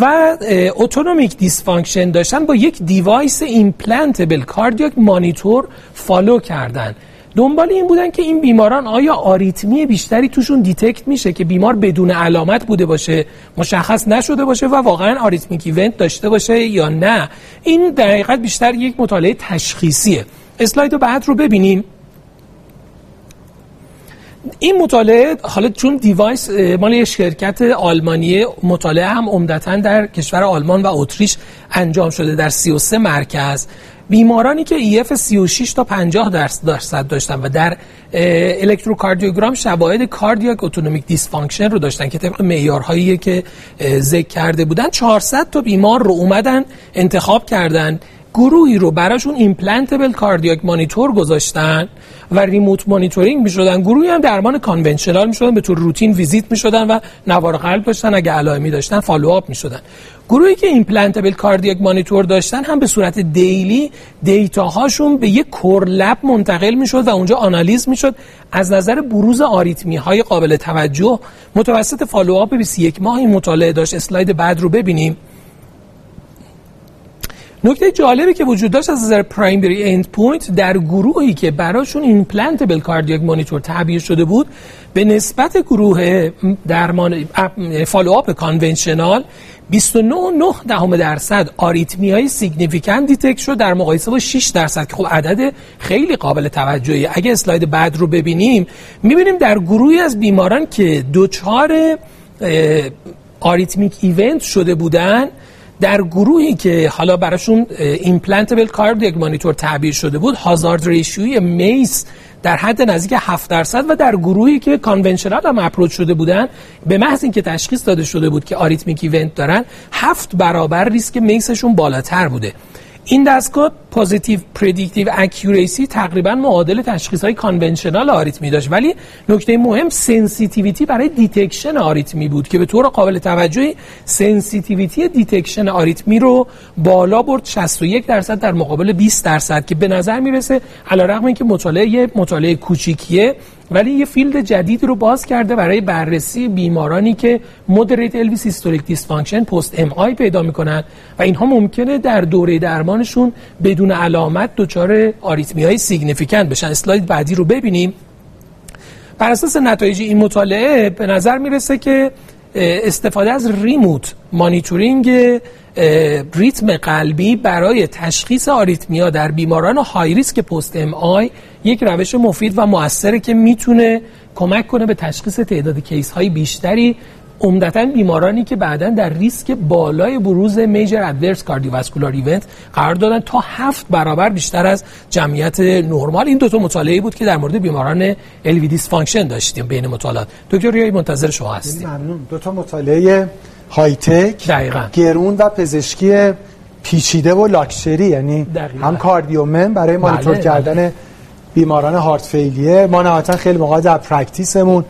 و اتونومیک دیسفانکشن داشتن با یک دیوایس ایمپلنتبل کاردیاک مانیتور فالو کردن. دنبال این بودن که این بیماران آیا آریتمی بیشتری توشون دیتکت میشه که بیمار بدون علامت بوده باشه، مشخص نشده باشه و واقعا آریتمیک ایونت داشته باشه یا نه. این در حقیقت بیشتر یک مطالعه تشخیصیه. اسلاید بعد رو ببینیم. این مطالعه حالا چون دیوایس مال یک شرکت آلمانیه، مطالعه هم عمدتاً در کشور آلمان و اتریش انجام شده در سی و سه مرکز. بیمارانی که ای اف سی و شش تا پنجاه درصد داشتن و در الکتروکاردیوگرام شواهد کاردیاک اتونومیک دیسفانکشن رو داشتن که طبق معیارهایی که ذکر کرده بودن، چهارصد تا بیمار رو اومدن انتخاب کردن، گروهی رو براشون ایمپلنتبل کاردیاک مانیتور گذاشتن و ریموت مانیتورینگ می‌شدن، گروهی هم درمان کانونشنال می‌شدن، به طور روتین ویزیت می‌شدن و نوار قلب داشتن، اگه علائمی داشتن فالوآپ می‌شدن. گروهی که ایمپلنتبل کاردیاک مانیتور داشتن هم به صورت دیلی دیتاهاشون به یک کور لب منتقل می‌شد و اونجا آنالیز می‌شد. از نظر بروز آریتمی‌های قابل توجه متوسط فالوآپ بیست و یک ماه مطالعه داشت. اسلاید بعد رو ببینیم. نکته جالبی که وجود داشت از نظر پرایمری اند پوینت، در گروهی که براشون ایمپلنتبل کاردیاک مانیتور تعبیه شده بود به نسبت گروه درمان فالوآپ کانونشنال بیست و نه و نه دهم درصد آریتمی‌های سیگنیفیکانت دیتکت شد در مقایسه با شش درصد که خب عدد خیلی قابل توجهی. اگه اسلاید بعد رو ببینیم می‌بینیم در گروهی از بیماران که دچار آریتمیک ایونت شده بودن، در گروهی که حالا براشون ایمپلنتبل کاردیاک مانیتور تعبیه شده بود هازارد ریشیوی میس در حد نزدیک هفت درصد و در گروهی که کانونشنال هم اپروچ شده بودن به محض اینکه تشخیص داده شده بود که آریتمیک ایونت دارن هفت برابر ریسک میسشون بالاتر بوده. این دستگاه پوزیتیو پردیکتیو اکیوریسی تقریبا معادل تشخیص‌های کانونشنال آریتمی داشت، ولی نکته مهم سنسیتیویتی برای دیتکشن آریتمی بود که به طور قابل توجهی سنسیتیویتی دیتکشن آریتمی رو بالا برد، شصت و یک درصد در مقابل بیست درصد، که به نظر میرسه علیرغم اینکه مطالعه مطالعه کوچیکیه ولی یه فیلد جدید رو باز کرده برای بررسی بیمارانی که مودریت الویس هیستوریک دیسفانکشن پست ام آی پیدا میکنن و اینها ممکنه در دوره درمانشون بدون علامت دچار آریتمی‌های سیگنیفیکانت بشن. اسلاید بعدی رو ببینیم. بر اساس نتایج این مطالعه به نظر میرسه که استفاده از ریموت مانیتورینگ ریتم قلبی برای تشخیص آریتمیا در بیماران های ریسک پست ام آی یک روش مفید و مؤثره که میتونه کمک کنه به تشخیص تعداد کیس های بیشتری عمدتاً بیمارانی که بعداً در ریسک بالای بروز میجر ادورس کاردیوواسکولار ایونت قرار دادن تا هفت برابر بیشتر از جمعیت نورمال. این دو تا مطالعه بود که در مورد بیماران الوی دیس فانکشن داشتیم بین مطالعات. دکتر ریاحی منتظر شما هستیم. ممنون. دو تا مطالعه های تک دقیقاً گرون و پزشکی پیچیده و لاکچری، یعنی دقیقاً. هم کاردیومن برای مانیتور بله، کردن بله. بیماران هارت فیلیه، ما نهایتا خیلی موقع در پرکتیسمون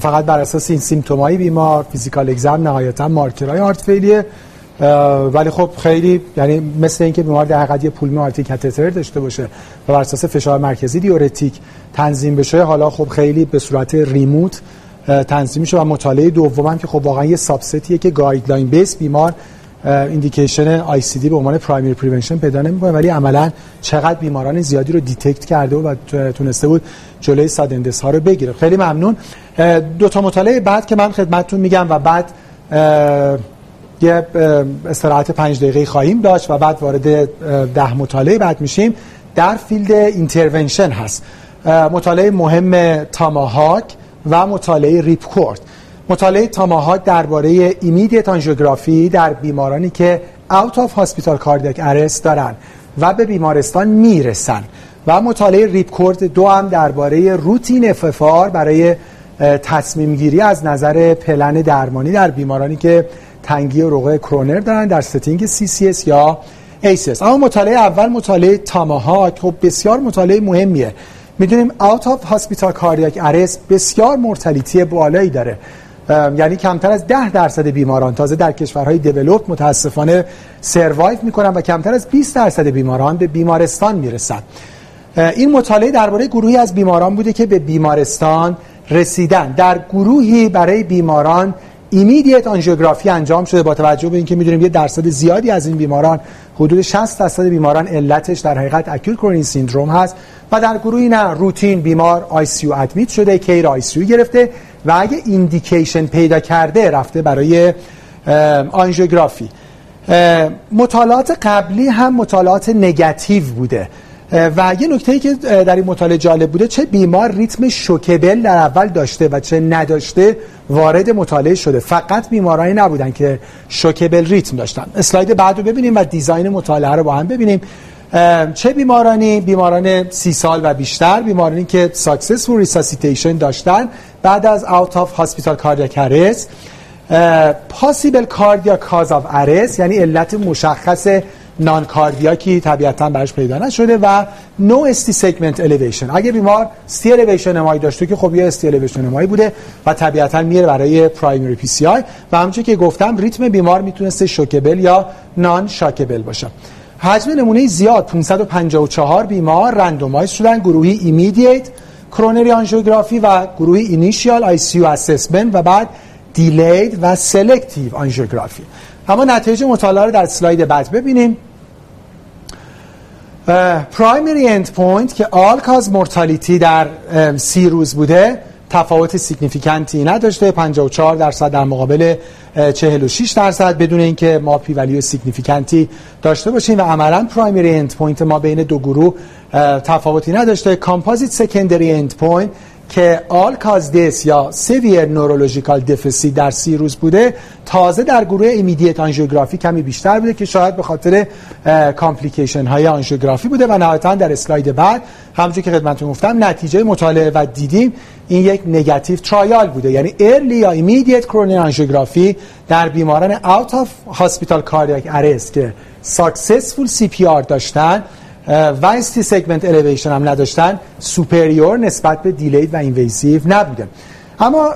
فقط بر اساس این سیمتومای بیمار فیزیکال اگزم نهایتا مارکرهای هارت فیلیه، ولی خب خیلی یعنی مثل اینکه بیمار در حقیقت یه پولمون آرتیک کاتتر داشته باشه و بر اساس فشار مرکزی دیورتیک تنظیم بشه، حالا خب خیلی به صورت ریموت تنظیم میشه. و مطالعه دومم که خب واقعا یه سابستیه که گایدلاین بیس بیمار ایندیکیشن آی سی دی به عنوان پرایمری پریونشن پیدا نمی‌کنه، ولی عملاً چقدر بیماران زیادی رو دیتکت کرده و تونسته بود جلوی سادندس ها رو بگیره. خیلی ممنون. دو تا مطالعه بعد که من خدمتتون میگم و بعد یه استراحت پنج دقیقه خواهیم داشت و بعد وارد ده مطالعه بعد میشیم، در فیلد اینترونشن هست. مطالعه مهم تاماهاک و مطالعه ریپکورد. مطالعه تاماهاک درباره ایمیدیت آنژیوگرافی در بیمارانی که اوت آف هاسپیتال کاردیاک ارست دارن و به بیمارستان میرسن، و مطالعه ریپکورد دو هم درباره روتین اففار برای تصمیم گیری از نظر پلن درمانی در بیمارانی که تنگی و رقوع کرونر دارن در ستینگ سی سی اس یا ای سی اس. اما مطالعه اول، مطالعه تاماهاک، خب بسیار مطالعه مهمیه. میدونیم اوت آف هاسپیتال کاردیاک ارست بسیار مورتالیتی بالایی داره، یعنی کمتر از ده درصد بیماران تازه در کشورهای دیولوپ متاسفانه سروایو میکنن و کمتر از بیست درصد بیماران به بیمارستان میرسن. این مطالعه درباره گروهی از بیماران بوده که به بیمارستان رسیدن. در گروهی برای بیماران ایمیدیت آنژیوگرافی انجام شده، با توجه به اینکه میدونیم یه درصد زیادی از این بیماران، حدود شصت درصد بیماران علتش در حقیقت اکیوت کرونری سیندروم هست، و در گروهی نه روتین بیمار آی سی یو ادمیت شده، کیر آی سی یو گرفته و اگه ایندیکیشن پیدا کرده رفته برای آنژیوگرافی. مطالعات قبلی هم مطالعات نگاتیو بوده و یه نکته‌ای که در این مطالعه جالب بوده، چه بیمار ریتم شوکبل در اول داشته و چه نداشته وارد مطالعه شده. فقط بیمارانی نبودن که شوکبل ریتم داشتن. اسلاید بعد رو ببینیم و دیزاین مطالعه رو با هم ببینیم. چه بیمارانی؟ بیماران سی سال و بیشتر، بیمارانی که ساکسسفول ریساسیتیشن داشتن بعد از اوت آف هاسپیتال کاردیاک ارست، پاسیبل کاردیاک کاز آف ارست، یعنی علت مشخص نان کاردیاکی طبیعتاً براش پیدا نشده، و نو استی سگمنت الیویشن. اگه بیمار سی الیویشن امای داشته که خب یه استی الیویشن امای بوده و طبیعتاً میره برای پرایمری پی سی آی، و همونجوری که گفتم ریتم بیمار میتونسته شوکبل یا نان شاکبل باشه. حجم نمونه زیاد پانصد و پنجاه و چهار بیمار رندومایز شدن، گروهی ایمیدیت کرونری آنژیوگرافی و گروهی اینیشیال آی سی یو اسسمنت و بعد دیلید و سلکتیو آنژیوگرافی. اما نتایج مطالعه رو در اسلاید بعد ببینیم. پرایمری اند پوینت که آل کاز مورتالیتی در سی روز بوده، تفاوت سیگنیفیکنتی نداشته، پنجاه و چهار درصد در مقابل چهل و شش درصد، بدون اینکه ما پی ولیو سیگنیفیکنتی داشته باشیم، و عملاً پرایمری اند پوینت ما بین دو گروه تفاوتی نداشته. کامپوزیت سکندری اند پوینت که آل کاز دس یا سیویر نورولوژیکال دفیسیت در سی روز بوده، تازه در گروه ایمیدیت آنژیوگرافی کمی بیشتر بوده که شاید به خاطر کامپلیکیشن های آنژیوگرافی بوده. و نهایتاً در اسلاید بعد همونجوری که خدمتتون گفتم نتیجه مطالعه و دیدیم این یک نگاتیو ترایال بوده، یعنی ارلی یا ایمیدیت کرونری آنژیوگرافی در بیماران اوت آف هاسپیتال کاردیاک ارست که ساکسسفول سی پی آر داشتن و استی سگمنت الیویشن هم نداشتن، سوپریور نسبت به دیلید و اینویزیو نبودن. اما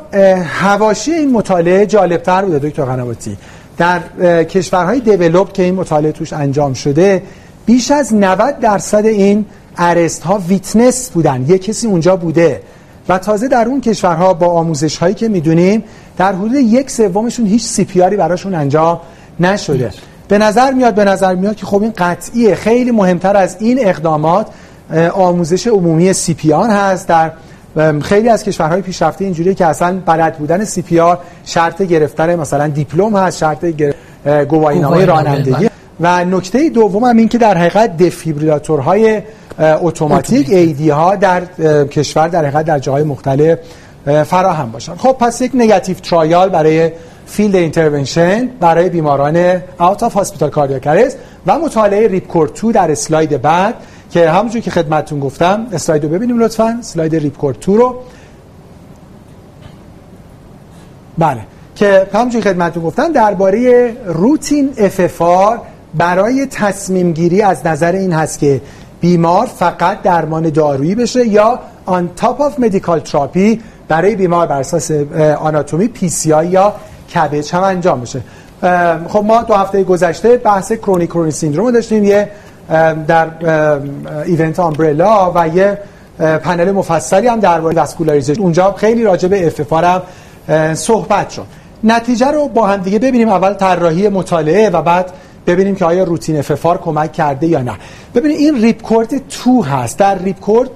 حواشی این مطالعه جالبتر بوده دکتر قنواتی. در کشورهای دیولوب که این مطالعه توش انجام شده، بیش از نود درصد این ارست ها ویتنس بودن، یک کسی اونجا بوده، و تازه در اون کشورها با آموزش هایی که میدونیم در حدود یک سومشون هیچ سی پی آری براشون انجام نشده. به نظر میاد به نظر میاد که خب این قطعیه. خیلی مهمتر از این اقدامات آموزش عمومی سی پی آر هست. در خیلی از کشورهای پیشرفته اینجوریه که اصلا بلد بودن سی پی آر شرط گرفتن مثلا دیپلم هست، شرط گواهینامه رانندگی. و نکته دوم هم این که در حقیقت دفیبریلاتورهای اتوماتیک ایدی ها در کشور در حقیقت در جاهای مختلف فراهم باشن. خب پس یک نگاتیو ترایال برای فیلد اینترونشن برای بیماران اوت آف هاسپیتال کاردیاک ارست و مطالعه ریپکورد دو در اسلاید بعد که همونجوری که خدمتتون گفتم. اسلاید رو ببینیم لطفاً، اسلاید ریپکورد دو رو. بله، که همونجوری خدمتتون گفتم درباره روتین اف اف آر برای تصمیم گیری از نظر این هست که بیمار فقط درمان دارویی بشه یا on top of medical therapy برای بیمار بر اساس آناتومی پی سی آی یا کبج هم انجام بشه. خب ما دو هفته گذشته بحث کرونی کرونی سیندروم داشتیم، یه در ایونت آمبرلا و یه پنل مفصلی هم درباره واسکولاریزیشن، اونجا خیلی راجع به اف اف آر هم صحبت شد. نتیجه رو با هم دیگه ببینیم، اول طراحی مطالعه و بعد ببینیم که آیا روتین اف اف آر کمک کرده یا نه. ببینید این ریپکورد دو هست. در ریپکورد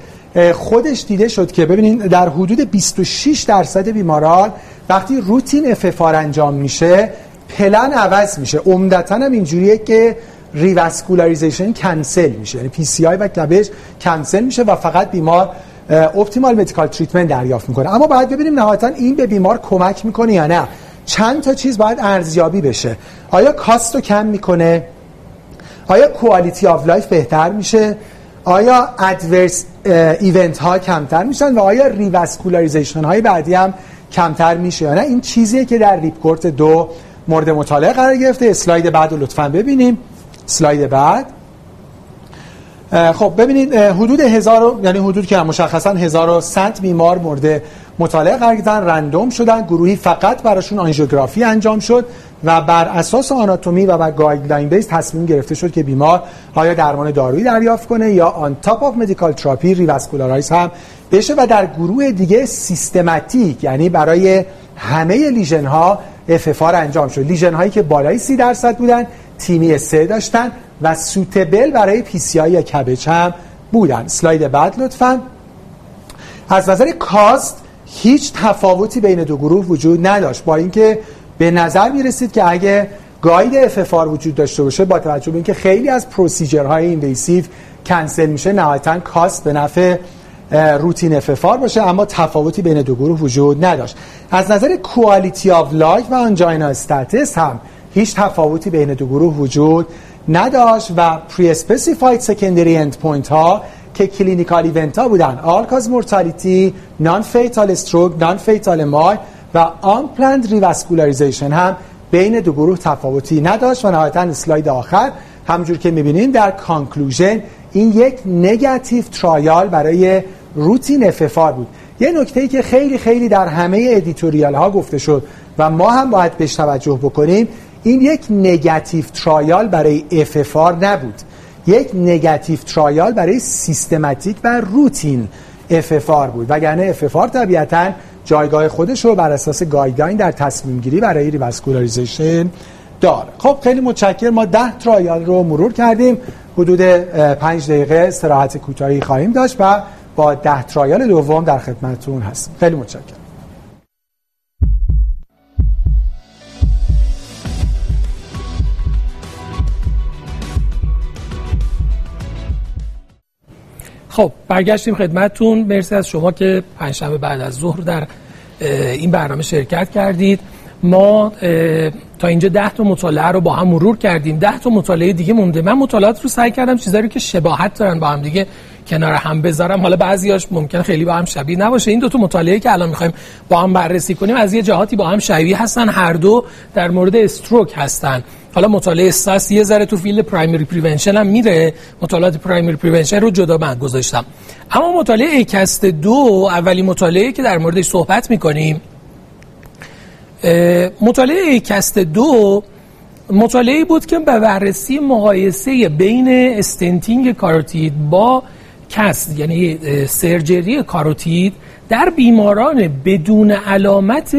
خودش دیده شد که ببینید در حدود بیست و شش درصد بیماران وقتی روتین اف اف آر انجام میشه پلن عوض میشه. عمدتاً هم اینجوریه که ریواسکولاریزیشن کنسل میشه، یعنی پی سی آی و کبج کنسل میشه و فقط بیمار اپتیمال مدیکال تریتمنت دریافت میکنه. اما باید ببینیم نهایتاً این به بیمار کمک میکنه یا نه. چند تا چیز باید ارزیابی بشه. آیا کاستو کم میکنه؟ آیا کوالیتی آف لایف بهتر میشه؟ آیا ادورس ایونت ها کمتر میشن و آیا ریواسکولاریزیشن های بعدی هم کمتر میشه یا نه؟ این چیزیه که در ریپکورد دو مورد مطالعه قرار گرفته. اسلاید بعد رو لطفاً ببینیم. اسلاید بعد. خب ببینید حدود هزار، یعنی حدود که مشخصاً هزار و صد بیمار مورد مطالعه قرار گرفتن، رندوم شدن، گروهی فقط براشون آنژیوگرافی انجام شد و بر اساس آناتومی و بر گایدلاین بیس تصمیم گرفته شد که بیمار آیا درمان دارویی دریافت کنه یا آن تاپ آف مدیکال تراپی ریواسکولارایز هم بشه. و در گروه دیگه سیستماتیک، یعنی برای همه لیژن ها اف اف آر انجام شد. لیژن هایی که بالای سی درصد بودن، تیمی سه داشتن و سوتبل برای پی سی آی یا کبج هم بودن. اسلاید بعد لطفاً. از نظر کاست هیچ تفاوتی بین دو گروه وجود نداشت، با اینکه به نظر می رسید که اگه گاید اف اف آر وجود داشته باشه، با توجه به اینکه خیلی از پروسیجرهای اینویسیو کنسل میشه، نهایتاً کاست به نفع روتین اف اف آر باشه. اما تفاوتی بین دو گروه وجود نداشت. از نظر کوالیتی آف لایف و آنجاینا استاتس هم هیچ تفاوتی بین دو گروه وجود نداشت و پری اسپسیفاید سکندری اند پوینت ها که کلینیکال ایونت ها بودن، آل کاز مورتالیتی، نان فیتال استروک، نان فیتال مای و آن پلند ریواسکولاریزیشن هم بین دو گروه تفاوتی نداشت. و نهایتاً اسلاید آخر، همونجور که می‌بینیم در کانکلوژن این یک نگاتیو ترایال برای روتین اف اف آر بود. یه نکته‌ای که خیلی خیلی در همه ادیتوریال ها گفته شد و ما هم باید بهش توجه بکنیم، این یک نگاتیو ترایال برای اف اف آر نبود. یک نگاتیو ترایال برای سیستماتیک و روتین اف اف آر بود، وگرنه اف اف آر طبیعتاً جایگاه خودش رو بر اساس گایدلاین در تصمیم گیری برای ریواسکولاریزیشن داره. خب خیلی متشکرم. ما ده ترایال رو مرور کردیم، حدود پنج دقیقه استراحت کوتاهی خواهیم داشت و با ده ترایال دوم در خدمتتون هستیم. خیلی متشکرم. خب برگشتیم خدمتتون. مرسی از شما که پنجشنبه بعد از ظهر در این برنامه شرکت کردید. ما تا اینجا ده تا مطالعه رو با هم مرور کردیم. ده تا مطالعه دیگه مونده. من مطالعات رو سعی کردم چیزایی رو که شباهت دارن با هم دیگه کنار هم بذارم. حالا بعضیاش ممکنه خیلی با هم شبیه نباشه. این دو تا مطالعه که الان می‌خوایم با هم بررسی کنیم از یه جهاتی با هم شبیه هستن، هر دو در مورد استروک هستن. حالا مطالعه ساس یه ذره تو فیلد پرایمری پریونشن هم میره، مطالعات پرایمری پریونشن رو جدا من گذاشتم. اما مطالعه اکست دو، اولین مطالعه که در موردش صحبت میکنیم، مطالعه اکست دو مطالعه بود که به بررسی مقایسه بین استنتینگ کاروتید با کست، یعنی سرجری کاروتید در بیماران بدون علامت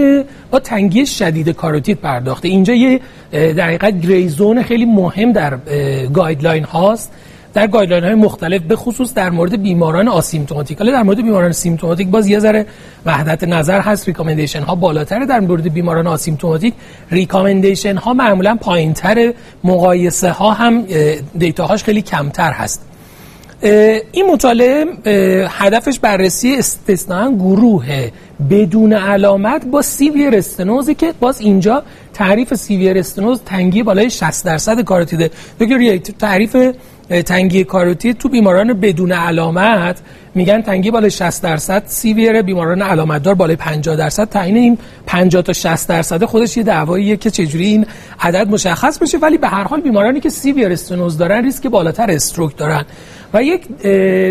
با تنگی شدید کاروتید پرداخته. اینجا یه در حقیقت گریزون خیلی مهم در گایدلاین هاست، در گایدلاین های مختلف، به خصوص در مورد بیماران آسیمتوماتیک. حالا در مورد بیماران سیمتوماتیک باز یه ذره وحدت نظر هست، ریکامندیشن ها بالاتره. در مورد بیماران آسیمتوماتیک ریکامندیشن ها معمولا پایینتره، مقایسه ها هم دیتا هاش خیلی کمتر هست. این مطالعه هدفش بررسی استثناً گروه بدون علامت با سیویر استنوزه که باز اینجا تعریف سیویر استنوز تنگی بالای شصت درصد کاروتیده. دکتر ریاحی تعریف تنگی کاروتید تو بیماران بدون علامت میگن تنگی بالای شصت درصد سیویر، بیماران علامتدار بالای پنجاه درصد. تعیین این پنجاه تا شصت درصد خودش یه دعواییه که چجوری این عدد مشخص میشه، ولی به هر حال بیمارانی که سیویر استنوز دارن ریسک بالاتر استروک دارن و یک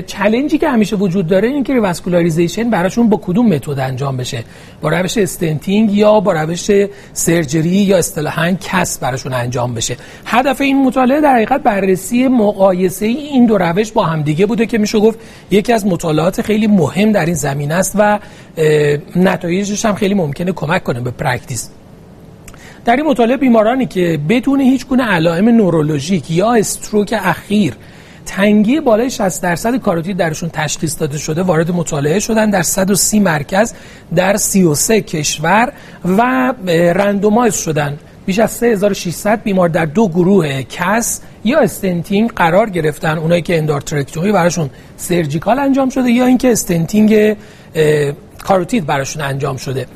چالنجی که همیشه وجود داره این که ریواسکولاریزیشن براشون با کدوم متد انجام بشه، با روش استنتینگ یا با روش سرجری یا اصطلاحاً کس براشون انجام بشه. هدف این مطالعه در حقیقت بررسی مقایسه این دو روش با همدیگه بوده که میشه گفت یکی از مطالعات خیلی مهم در این زمینه است و نتایجش هم خیلی ممکنه کمک کنه به پرکتیس. در این مطالعه بیمارانی که بدون هیچ گونه علائم نورولوژیک یا استروک اخیر تنگی بالای شصت درصد کاروتید درشون تشخیص داده شده وارد مطالعه شدن در صد و سی مرکز در سی و سه کشور و رندومایز شدن. بیش از سه هزار و ششصد بیمار در دو گروه کس یا استنتینگ قرار گرفتن، اونایی که اندارترکتومی براشون سرجیکال انجام شده یا اینکه استنتینگ کاروتید براشون انجام شده.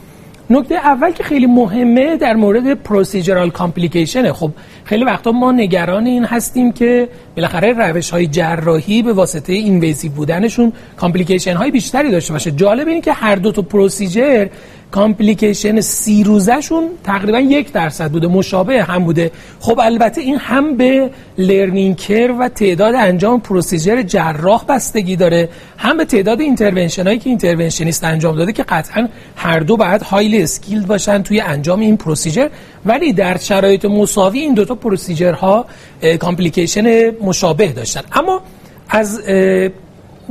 نکته اول که خیلی مهمه در مورد پروسیجرال کامپلیکیشنه. خب خیلی وقتا ما نگران این هستیم که بالاخره روش‌های جراحی به واسطه اینویزیو بودنشون کامپلیکیشن‌های بیشتری داشته باشه. جالب اینه که هر دو تا پروسیجر کامپلیکیشن سی روزشون تقریبا یک درصد بوده، مشابه هم بوده. خب البته این هم به لرنینگ کرو و تعداد انجام پروسیجر جراح بستگی داره، هم به تعداد اینترونشن هایی که اینترونشنیست انجام داده که قطعا هر دو باید هایلی اسکیلد باشن توی انجام این پروسیجر. ولی در شرایط مساوی این دوتا پروسیجر ها کامپلیکیشن مشابه داشتن. اما از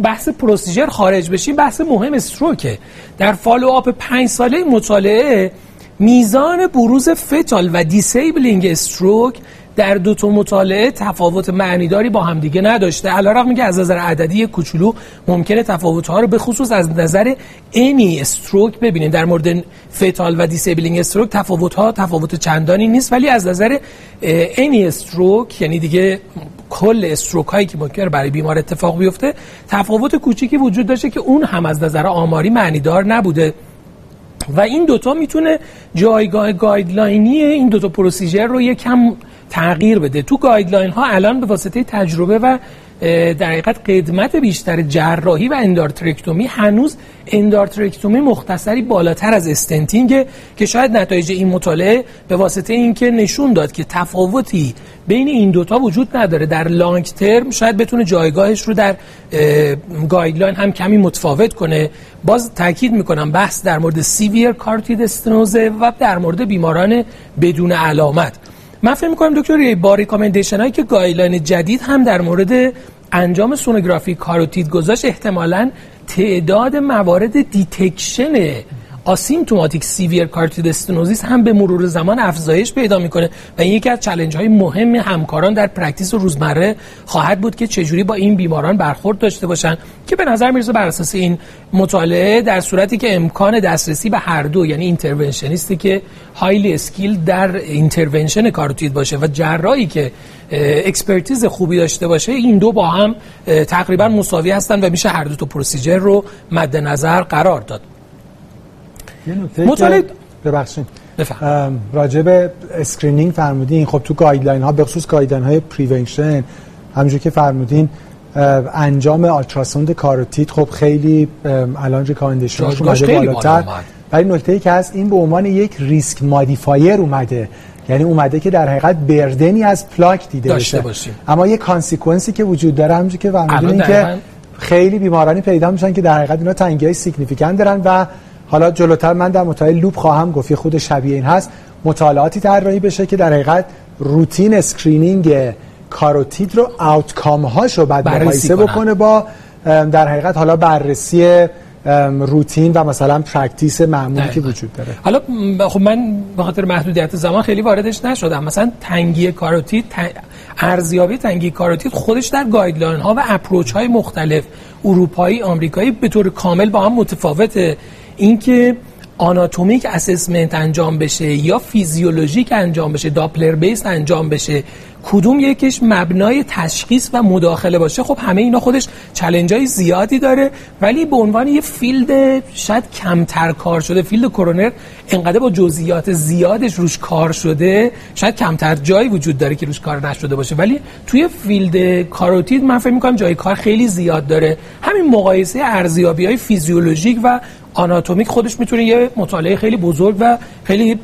بحث پروسیجر خارج بشیم، بحث مهم استروکه. در فالوآپ پنج ساله مطالعه میزان بروز فتال و دیسیبلینگ استروک در دو تا مطالعه تفاوت معنیداری با همدیگه نداشته، علیرغم اینکه از نظر عددی کوچولو ممکنه تفاوت‌ها رو به خصوص از نظر انی استروک ببینیم. در مورد فتال و دیسیبلینگ استروک تفاوت‌ها تفاوت چندانی نیست، ولی از نظر انی استروک یعنی دیگه کل استروک هایی که ممکنه برای بیمار اتفاق بیفته تفاوت کوچیکی وجود داشته که اون هم از نظر آماری معنیدار نبوده و این دوتا میتونه جایگاه گایدلاینی این دوتا پروسیجر رو یکم تغییر بده. تو گایدلاین ها الان به واسطه تجربه و در حقیقت قدمت بیشتر جراحی و اندارترکتومی هنوز اندارترکتومی مختصری بالاتر از استنتینگ که شاید نتایج این مطالعه به واسطه اینکه نشون داد که تفاوتی بین این دوتا وجود نداره در لانگ ترم شاید بتونه جایگاهش رو در گایدلاین هم کمی متفاوت کنه. باز تاکید میکنم بحث در مورد سیویر کاروتید استنوزه و در مورد بیماران بدون علامت. من فکر می‌کنم دکتر ریاحی با ریکامندیشن هایی که گایدلاین جدید هم در مورد انجام سونوگرافی کاروتید گذاشت احتمالاً تعداد موارد دیتکشن آسیمتوماتیک سیویر کاروتید استنوزیس هم به مرور زمان افزایش پیدا میکنه و این یکی از چالش های مهم همکاران در پرکتیس روزمره خواهد بود که چجوری با این بیماران برخورد داشته باشن که به نظر میرسه بر اساس این مطالعه در صورتی که امکان دسترسی به هر دو یعنی اینترونشنیستی که هایلی اسکیل در اینترونشن کاروتید باشه و جراحی که اکسپرتیز خوبی داشته باشه این دو با هم تقریبا مساوی هستن و میشه هر دو تا پروسیجر رو مد نظر قرار داد. مطالعه ببخشید راجع به اسکرینینگ فرمودین. خب تو گایدلاین ها به خصوص گایدلاین های پریونشن همونجوری که فرمودین انجام آلتراسوند کاروتید خب خیلی الان ریکامندیشنش بالاتر، ولی نکته ای که هست این به عنوان یک ریسک مودیفایر اومده، یعنی اومده که در حقیقت بردنی از پلاک دیده بشه باشیم. اما یه کانسیکوئنسی که وجود داره همونجوری که فرمودین که خیلی بیمارانی پیدا میشن که در حقیقت اینا تنگی‌های سیگنیفیکانت دارن و حالا جلوتر من در مطالعه لوپ خواهم گفت خود شبیه این هست مطالعاتی طراحی بشه که در حقیقت روتین اسکرینینگ کاروتید رو آوتکام هاشو بعد مقایسه بکنه با در حقیقت حالا بررسی روتین و مثلا پرکتیس معمولی که وجود داره. حالا خب من به خاطر محدودیت زمان خیلی واردش نشدم. مثلا تنگی کاروتید تن... ارزیابی تنگی کاروتید خودش در گایدلاین ها و اپروچ های مختلف اروپایی آمریکایی به طور کامل با هم متفاوته. اینکه آناتومیک اسسمنت انجام بشه یا فیزیولوژیک انجام بشه، داپلر بیس انجام بشه، کدوم یکیش مبنای تشخیص و مداخله باشه، خب همه اینا خودش چالنجای زیادی داره. ولی به عنوان یه فیلد شاید کمتر کار شده، فیلد کرونر انقدر با جزئیات زیادش روش کار شده، شاید کمتر جایی وجود داره که روش کار نشده باشه، ولی توی فیلد کاروتید من فکر می‌کنم جای کار خیلی زیاد داره. همین مقایسه ارزیابی‌های فیزیولوژیک و آناتومیک خودش میتونه یه مطالعه خیلی بزرگ و خیلی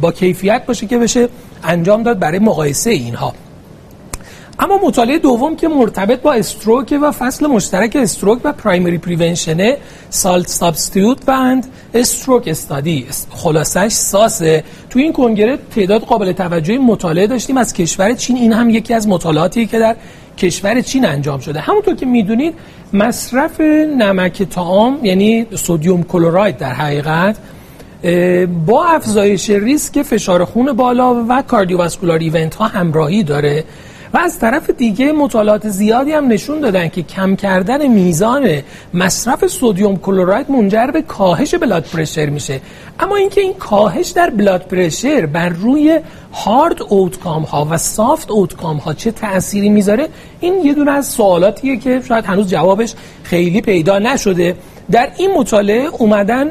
با کیفیت باشه که بشه انجام داد برای مقایسه اینها. اما مطالعه دوم که مرتبط با استروک و فصل مشترک استروک و پرایمری پریونشنه، سالت سابستیوت اند استروک استادی، خلاصش ساسه. توی این کنگره تعداد قابل توجهی مطالعه داشتیم از کشور چین. این هم یکی از مطالعاتی که در کشور چین انجام شده. همونطور که میدونید مصرف نمک طعام یعنی سدیم کلراید در حقیقت با افزایش ریسک فشار خون بالا و کاردیوواسکولار ایونت ها همراهی داره و از طرف دیگه مطالعات زیادی هم نشون دادن که کم کردن میزان مصرف سدیم کلراید منجر به کاهش بلاد پرشر میشه. اما اینکه این کاهش در بلاد پرشر بر روی هارد اوتکام ها و سافت اوتکام ها چه تأثیری میذاره، این یه دونه از سوالاتیه که شاید هنوز جوابش خیلی پیدا نشده. در این مطالعه اومدن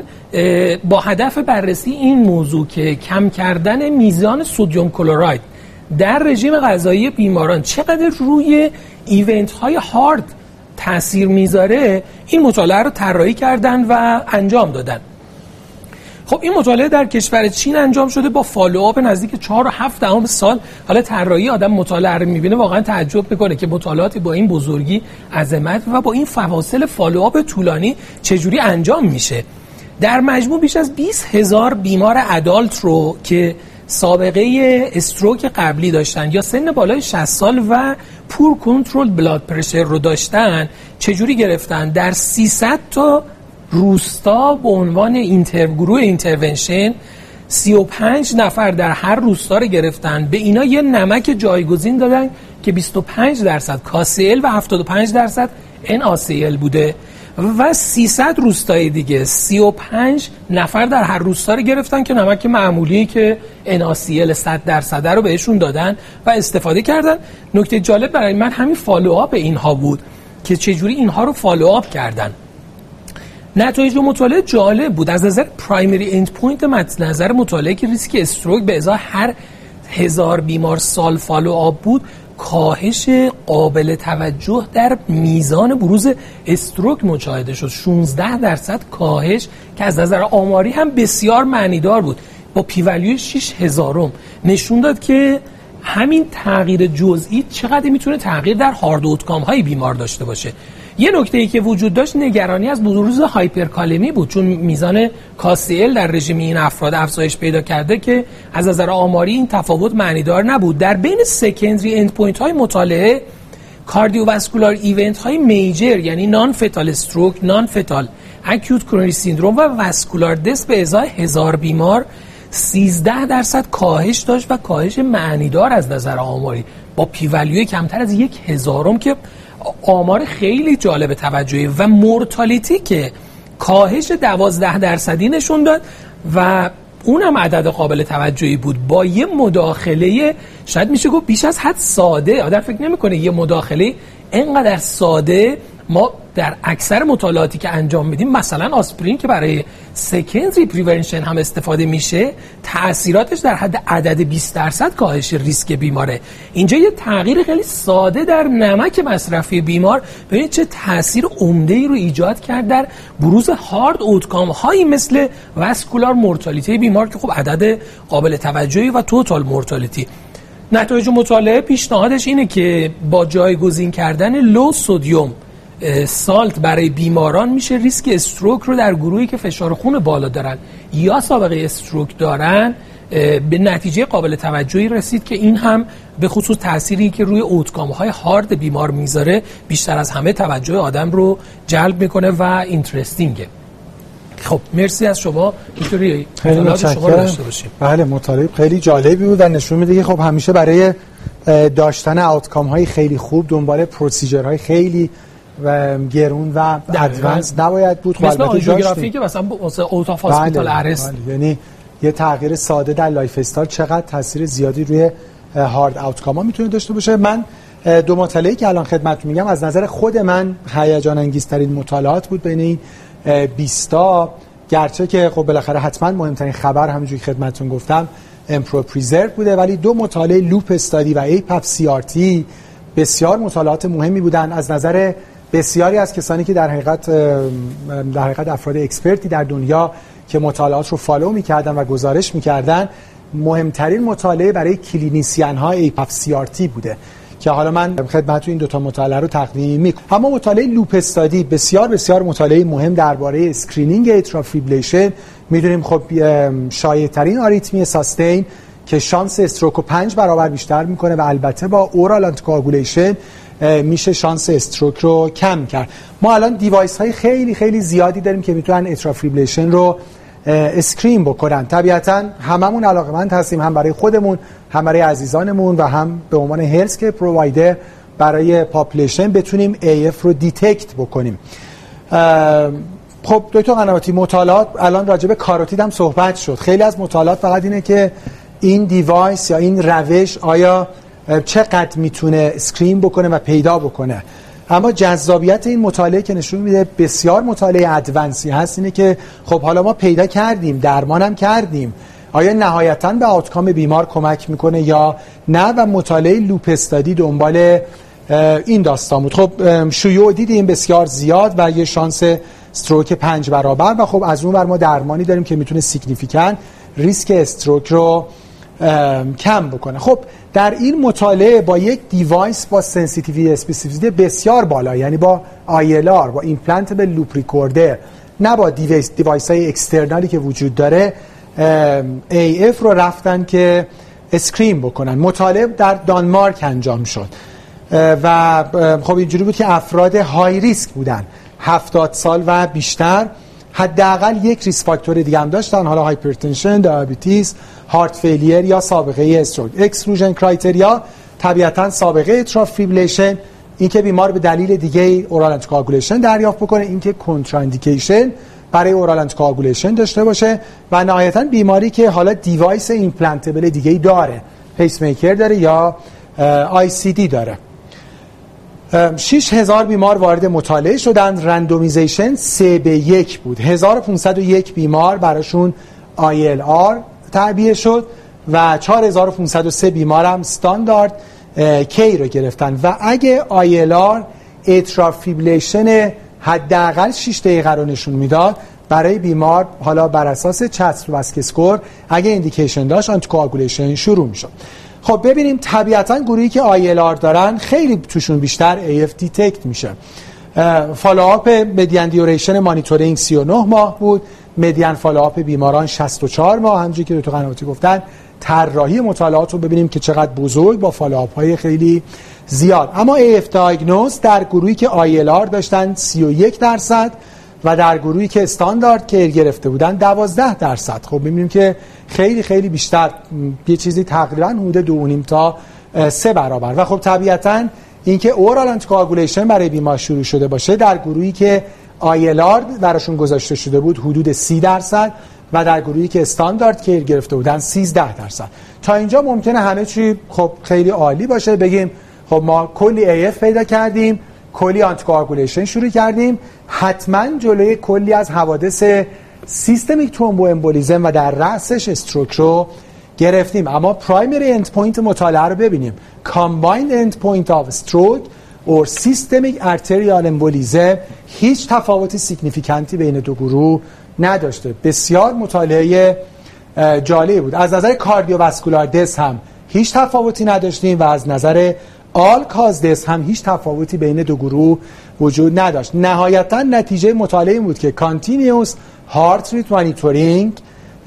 با هدف بررسی این موضوع که کم کردن میزان سدیم کلراید در رژیم غذایی بیماران چقدر روی ایونت های هارد تاثیر میذاره، این مطالعه رو طراحی کردن و انجام دادن. خب این مطالعه در کشور چین انجام شده با فالوآپ نزدیک چهار و هفت دهم سال. حالا طراحی آدم مطالعه رو میبینه واقعا تعجب میکنه که مطالعات با این بزرگی، عظمت و با این فواصل فالوآپ طولانی چجوری انجام میشه. در مجموع بیش از بیست هزار بیمار ادالت رو که سابقه استروک قبلی داشتن یا سن بالای شصت سال و پور کنترل بلاد پرشر رو داشتن چجوری گرفتن؟ در سیصد تا روستا به عنوان اینتر گروه اینترونشن سی و پنج نفر در هر روستا رو گرفتن، به اینا یه نمک جایگزین دادن که بیست و پنج درصد کا سی ال و هفتاد و پنج درصد ان ای سی ال بوده و سیصد روستای دیگه سی و پنج نفر در هر روستا رو گرفتن که نمک معمولی که ان ای سی ال صد درصد رو بهشون دادن و استفاده کردن. نکته جالب برای من همین فالوآپ اینها بود که چجوری اینها رو فالوآپ کردن. نتایج مطالعه جالب بود از نظر پرایمری اند پوینت. مد نظر مطالعه که ریسک استروک به ازای هر هزار بیمار سال فالوآپ بود، کاهش قابل توجه در میزان بروز استروک مشاهده شد، شانزده درصد کاهش که از نظر آماری هم بسیار معنیدار بود با پی ولیو شش هزارم. نشون داد که همین تغییر جزئی چقدر میتونه تغییر در هارد اوتکام های بیمار داشته باشه. یه نکته‌ای که وجود داشت نگرانی از بروز هایپرکالمی بود، چون میزان کاسیل در رژیم این افراد افزایش پیدا کرده که از نظر آماری این تفاوت معنیدار نبود. در بین سکندری اندپوینت های مطالعه کاردیوواسکولار ایونت های میجر یعنی نان فتال استروک، نان فتال اکیوت کرونری سیندروم و واسکولار دس به ازای هزار بیمار سیزده درصد کاهش داشت و کاهش معنیدار از نظر آماری با پی ولیو کمتر از یک هزارم که آمار خیلی جالب توجهی و مورتالیتی که کاهش دوازده درصدی نشون داد و اونم عدد قابل توجهی بود با یه مداخله شاید میشه گفت بیش از حد ساده. آدم فکر نمیکنه یه مداخله اینقدر ساده. ما در اکثر مطالعاتی که انجام میدیم مثلا آسپرین که برای سکندری پریونشن هم استفاده میشه تأثیراتش در حد عدد بیست درصد کاهش ریسک بیماره. اینجا یه تغییر خیلی ساده در نمک مصرفی بیمار ببینید چه تأثیر عمده‌ای رو ایجاد کرد در بروز هارد اوتکام هایی مثل واسکولار مورتالیتی بیمار که خب عدد قابل توجهی و توتال مورتالیتی. نتایج مطالعه پیشنهادش اینه که با جایگزین کردن لو سدیم سالت برای بیماران میشه ریسک استروک رو در گروهی که فشار خون بالا دارن یا سابقه استروک دارن به نتیجه قابل توجهی رسید که این هم به خصوص تأثیری که روی اوتکام های هارد بیمار میذاره بیشتر از همه توجه آدم رو جلب میکنه و اینترستینگه. خب مرسی از شما دکتر ریاحی، مطالعات شما رو داشته باشیم. بله مطالعه خیلی جالبی بود و نشون میده که خب همیشه برای داشتن اوتکام های خیلی خوب دنبال پروسیجرهای خیلی و گرون و ادوانس نباید بود. مثل آنژیوگرافی که مثلا اوتا فاسپیتال ارست، یعنی یه تغییر ساده در لایف استایل چقدر تاثیر زیادی روی هارد آوتکام ها میتونه داشته باشه. من دو مطالعه‌ای که الان خدمتتون میگم از نظر خود من هیجان انگیزترین مطالعات بود بین این بیست تا، گرچه که خب بالاخره حتما مهمترین خبر همونجوری که خدمتتون گفتم امپرور-پریزرو بوده، ولی دو مطالعه لوپ استادی و ایپپ سی آر تی بسیار مطالعات مهمی بودن از نظر بسیاری از کسانی که در حقیقت در حقیقت افراد اکسپرتی در دنیا که مطالعات رو فالو می‌کردن و گزارش می‌کردن. مهمترین مطالعه برای کلینیسین ها ایپپ سی آر تی بوده که حالا من خدمتتون این دو تا مطالعه رو تقدیم می‌کنم. اما مطالعه لوپ استادی بسیار بسیار مطالعه مهم درباره اسکرینینگ اتریال فیبریلیشن. می‌دونیم خب شایع‌ترین آریتمی ساستین که شانس استروک رو پنج برابر بیشتر می‌کنه و البته با اورال آنتی‌کواگولیشن میشه شانس استروک رو کم کرد. ما الان دیوایس های خیلی خیلی زیادی داریم که میتونن اتریال فیبریلیشن رو اسکرین بکنن. طبیعتاً هممون علاقه‌مند هستیم، هم برای خودمون، هم برای عزیزانمون و هم به عنوان هلث کیر پرووایدر برای پاپولیشن بتونیم ای اف رو دیتکت بکنیم. خب دکتر قنواتی، مطالعات الان راجع به کاروتید هم صحبت شد. خیلی از مطالعات فقط اینه که این دیوایس یا این روش آیا چقدر میتونه اسکرین بکنه و پیدا بکنه. اما جذابیت این مطالعه که نشون میده بسیار مطالعه ادوانسی هست اینه که خب حالا ما پیدا کردیم، درمانم کردیم، آیا نهایتاً به آوتکام بیمار کمک میکنه یا نه؟ و مطالعه لوپ استادی دنبال این داستان بود. خب شیوع دیدیم بسیار زیاد و یه شانس استروک پنج برابر و خب از اون بر ما درمانی داریم که میتونه سیگنیفیکانت ریسک استروک رو کم بکنه. خب در این مطالعه با یک دیوایس با سنسیتیویتی اسپسیفیسیتی بسیار بالا، یعنی با آی ال آر، با ایمپلانتبل لوپ ریکوردر، نه با دیوایس دیوایس های اکسترنالی که وجود داره، ای اف رو رفتن که اسکرین بکنن. مطالعه در دانمارک انجام شد و خب اینجوری بود که افراد های ریسک بودن، هفتاد سال و بیشتر، حداقل یک ریسک فاکتور دیگه هم داشتن، حالا هایپرتنشن، دیابتیس، هارت فیلیر یا سابقه استروک. اکسکلوژن کرایتریا طبیعتاً سابقه اتریال فیبریلیشن، اینکه بیمار به دلیل دیگه اورال آنتی‌کواگولیشن دریافت بکنه، اینکه کنتراندیکیشن برای اورال آنتی‌کواگولیشن داشته باشه و نهایتاً بیماری که حالا دیوایس ایمپلانتبل دیگه ای داره، پیس میکر داره یا آی سی دی داره. شش هزار بیمار وارد مطالعه شدند. رندومیزیشن سه به یک بود. هزار و پانصد و یک بیمار براشون آی ال آر تعبیه شد و چهار هزار و پانصد و سه بیمار هم استاندارد کی رو گرفتن و اگه آی ال آر اتریال فیبریلیشن حداقل شش دقیقه رو نشون میداد برای بیمار، حالا بر اساس چتر و اسک اسکور اگه ایندیکیشن داشت آنتی کوآگولیشن شروع میشد. خب ببینیم طبیعتاً گروهی که آی ال آر دارن خیلی توشون بیشتر ای اف دیتکت میشه. فالوآپ مدین دیوریشن مانیتورینگ سی و نه ماه بود، مدین فالوآپ بیماران شصت و چهار ماه. همونجوری که دکتر قنواتی گفتن طراحی مطالعات رو ببینیم که چقدر بزرگ با فالوآپ‌های خیلی زیاد. اما ای اف دیاگنوز در گروهی که آی ال آر داشتن سی و یک درصد و در گروهی که استاندارد کیر گرفته بودن دوازده درصد. خب می‌بینیم که خیلی خیلی بیشتر، یه چیزی تقریباً حدود دو و نیم تا سه برابر. و خب طبیعتاً اینکه اورال آنتی‌کواگولیشن برای بیمار شروع شده باشه در گروهی که آی ال آر براشون گذاشته شده بود حدود سی درصد و در گروهی که استاندارد کیر گرفته بودن سیزده درصد. تا اینجا ممکنه همه چی خب خیلی عالی باشه، بگیم خب ما کلی ای اف پیدا کردیم، کلی آنتی‌کواگولیشن شروع کردیم، حتما جلوی کلی از حوادث سیستمیک ترومبو امبولیزم و در رأسش استروک رو گرفتیم. اما پرایمری اند پوینت مطالعه رو ببینیم، کامبایند اند پوینت آف استروک اور سیستمیک آرتریال امبولیزم، هیچ تفاوتی سیگنیفیکانتی بین دو گروه نداشته. بسیار مطالعه جالبی بود. از نظر کاردیوواسکولار دث هم هیچ تفاوتی نداشتیم و از نظر آل کاز دث هم هیچ تفاوتی بین دو گروه وجود نداشت. نهایتاً نتیجه مطالعه این بود که کانتینیوس هارت ریت مانیتورینگ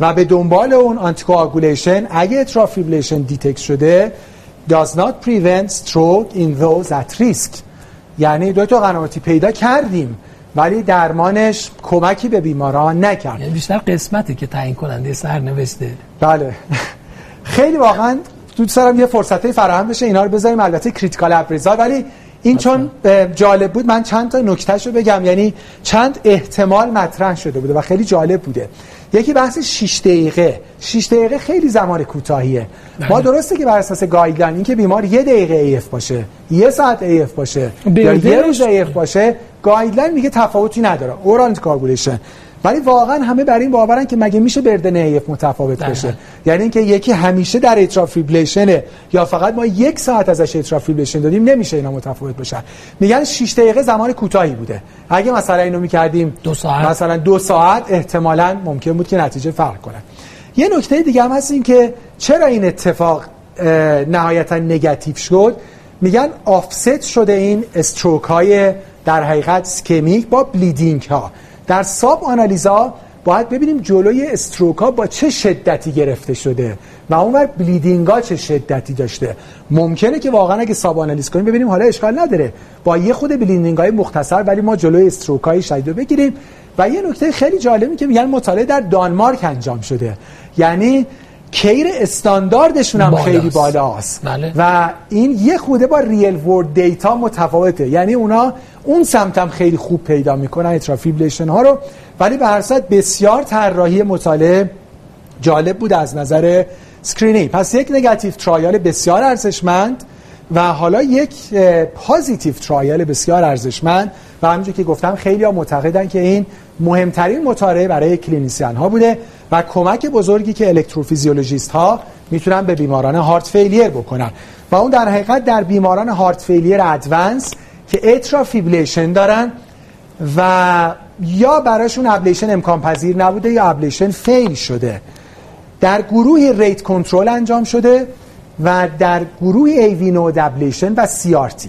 و به دنبال اون آنتی‌کواگولیشن اگه اتریال فیبریلیشن دیتکت شده does not prevent stroke in those at risk. یعنی دو تا قنواتی پیدا کردیم ولی درمانش کمکی به بیماران نکرد. یعنی بیشتر قسمتی که تعیین کننده سرنوشته. بله. خیلی واقعاً دوست دارم یه فرصتی فراهم بشه اینا رو بذاریم، البته کریتیکال ابریزال، ولی این چون جالب بود من چند تا نکتهش رو بگم، یعنی چند احتمال مطرح شده بوده و خیلی جالب بوده. یکی بحث شش دقیقه، شش دقیقه خیلی زمان کوتاهیه. ما درسته که بر اساس گایدلاین این که بیمار یه دقیقه ایف باشه، یه ساعت ایف باشه، یا یه روز ایف باشه، گایدلاین میگه تفاوتی نداره، اورالنت کاربولیشن. ولی واقعا همه بر این باورن که مگه میشه بردن ایف متفاوت بشه؟ یعنی اینکه یکی همیشه در اتریال فیبریلیشن یا فقط ما یک ساعت ازش اتریال فیبریلیشن دادیم، نمیشه اینا متفاوت بشن. میگن شش دقیقه زمان کوتاهی بوده. اگه مثلا اینو میکردیم دو ساعت، مثلا دو ساعت احتمالاً ممکن بود که نتیجه فرق کنه. یه نکته دیگه هم هست این که چرا این اتفاق نهایتاً نگاتیو شد؟ میگن آفست شده این استروک های در حقیقت اسکمیک با بلیدینگ ها. در ساب آنالیزا باید ببینیم جلوی استروکا با چه شدتی گرفته شده و اونور بلیدینگا چه شدتی داشته. ممکنه که واقعا اگه ساب آنالیز کنیم ببینیم حالا اشکال نداره با یه خود بلیدینگای مختصر، ولی ما جلوی استروکای شدید رو بگیریم. و یه نکته خیلی جالبی که میگن مطالعه در دانمارک انجام شده، یعنی کیر استانداردشون هم بالاست. خیلی بالاست. بله. و این یه خوده با ریل ورد دیتا متفاوته، یعنی اونا اون سمت هم خیلی خوب پیدا میکنن اتریال فیبریلیشن ها رو. ولی به هر صورت بسیار طراحی مطالعه جالب بود از نظر سکرینینگ. پس یک نگاتیو ترایال بسیار ارزشمند و حالا یک پوزیتیو ترایال بسیار ارزشمند. و همونجوری که گفتم خیلی‌ها معتقدن که این مهمترین مطالعه برای کلینیسیان ها بوده و کمک بزرگی که الکتروفیزیولوژیست ها میتونن به بیماران هارت فیلیر بکنن. و اون در حقیقت در بیماران هارت فیلیر ادوانس که اتریال فیبریلیشن دارن و یا براشون ابلیشن امکان پذیر نبوده یا ابلیشن فیل شده، در گروه ریت کنترل انجام شده و در گروه ایوینو دبلیشن و سی آر تی.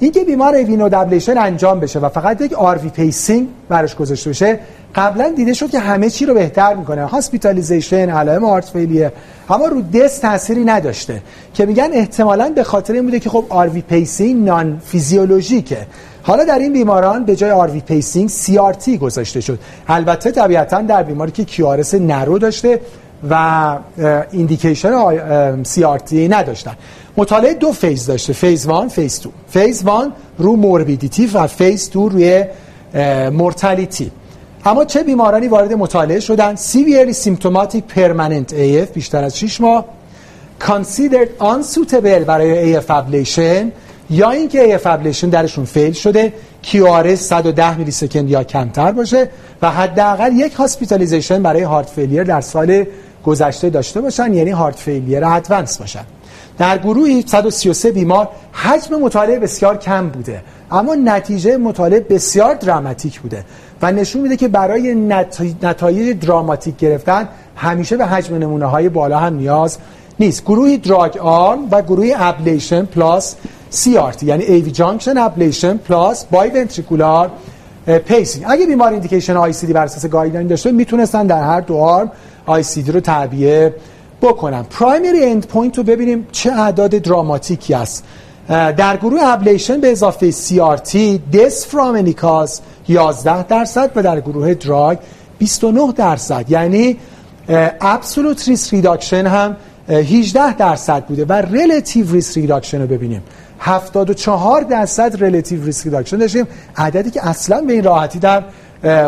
این که بیمار ایوینو دبلیشن انجام بشه و فقط یک آر وی پیسینگ براش گذاشته بشه، قبلا دیده شد که همه چی رو بهتر میکنه، هاسپیتالیزیشن، علائم هارت فیلیه، اما رو دست تأثیری نداشته، که میگن احتمالاً به خاطر این بوده که خب آر وی پیسینگ نان فیزیولوژیکه. حالا در این بیماران به جای آر وی پیسینگ سی آر تی گذاشته شد. البته طبیعتاً در بیماری که کیو آر اس نرو داشته و ایندیکیشن سی آر تی نداشتن. مطالعه دو فیز داشته، فیز یک، فیز دو. فیز یک رو موربیدیتی و فیز دو روی مورتالیتی. اما چه بیمارانی وارد مطالعه شدن؟ سیویرلی سیمپتوماتیک پرمننت ای اف بیشتر از شش ماه، کانسیدرد آن سوتبل برای ای اف ابلیشن، یا اینکه ای اف ابلیشن درشون فیل شده، کیو آر اس صد و ده میلی سکند یا کمتر باشه و حداقل یک هاسپیتالیزیشن برای هارت فیلیر در سال گذشته داشته باشن، یعنی هارت فیلیر ادوانس باشن. در گروهی صد و سی و سه بیمار حجم مطالعه بسیار کم بوده، اما نتیجه مطالعه بسیار دراماتیک بوده و نشون میده که برای نتایج دراماتیک گرفتن همیشه به حجم نمونه های بالا هم نیاز نیست. گروهی دراگ آرم و گروهی ابلیشن پلاس سی آر تی، یعنی ایوی جانکشن ابلیشن پلاس بای ونتریکولار پیسینگ. اگه بیمار ایندیکیشن آی سی دی بر اساس گایدلاین داشته، میتونستن در هر دو آرم آی سی دی رو تعبیه بکنن. پرایمری اند پوینت رو ببینیم چه اعداد دراماتیکی است. در گروه ابلیشن به اضافه سی آر تی دس فرامنیکاس یازده درصد و در گروه دراگ بیست و نه درصد، یعنی ابسولوت ریسک ریداکشن هم هجده درصد بوده. و ریلیتیو ریسک ریداکشن رو ببینیم، هفتاد و چهار درصد ریلیتیو ریسک ریداکشن داشتیم، عددی که اصلا به این راحتی در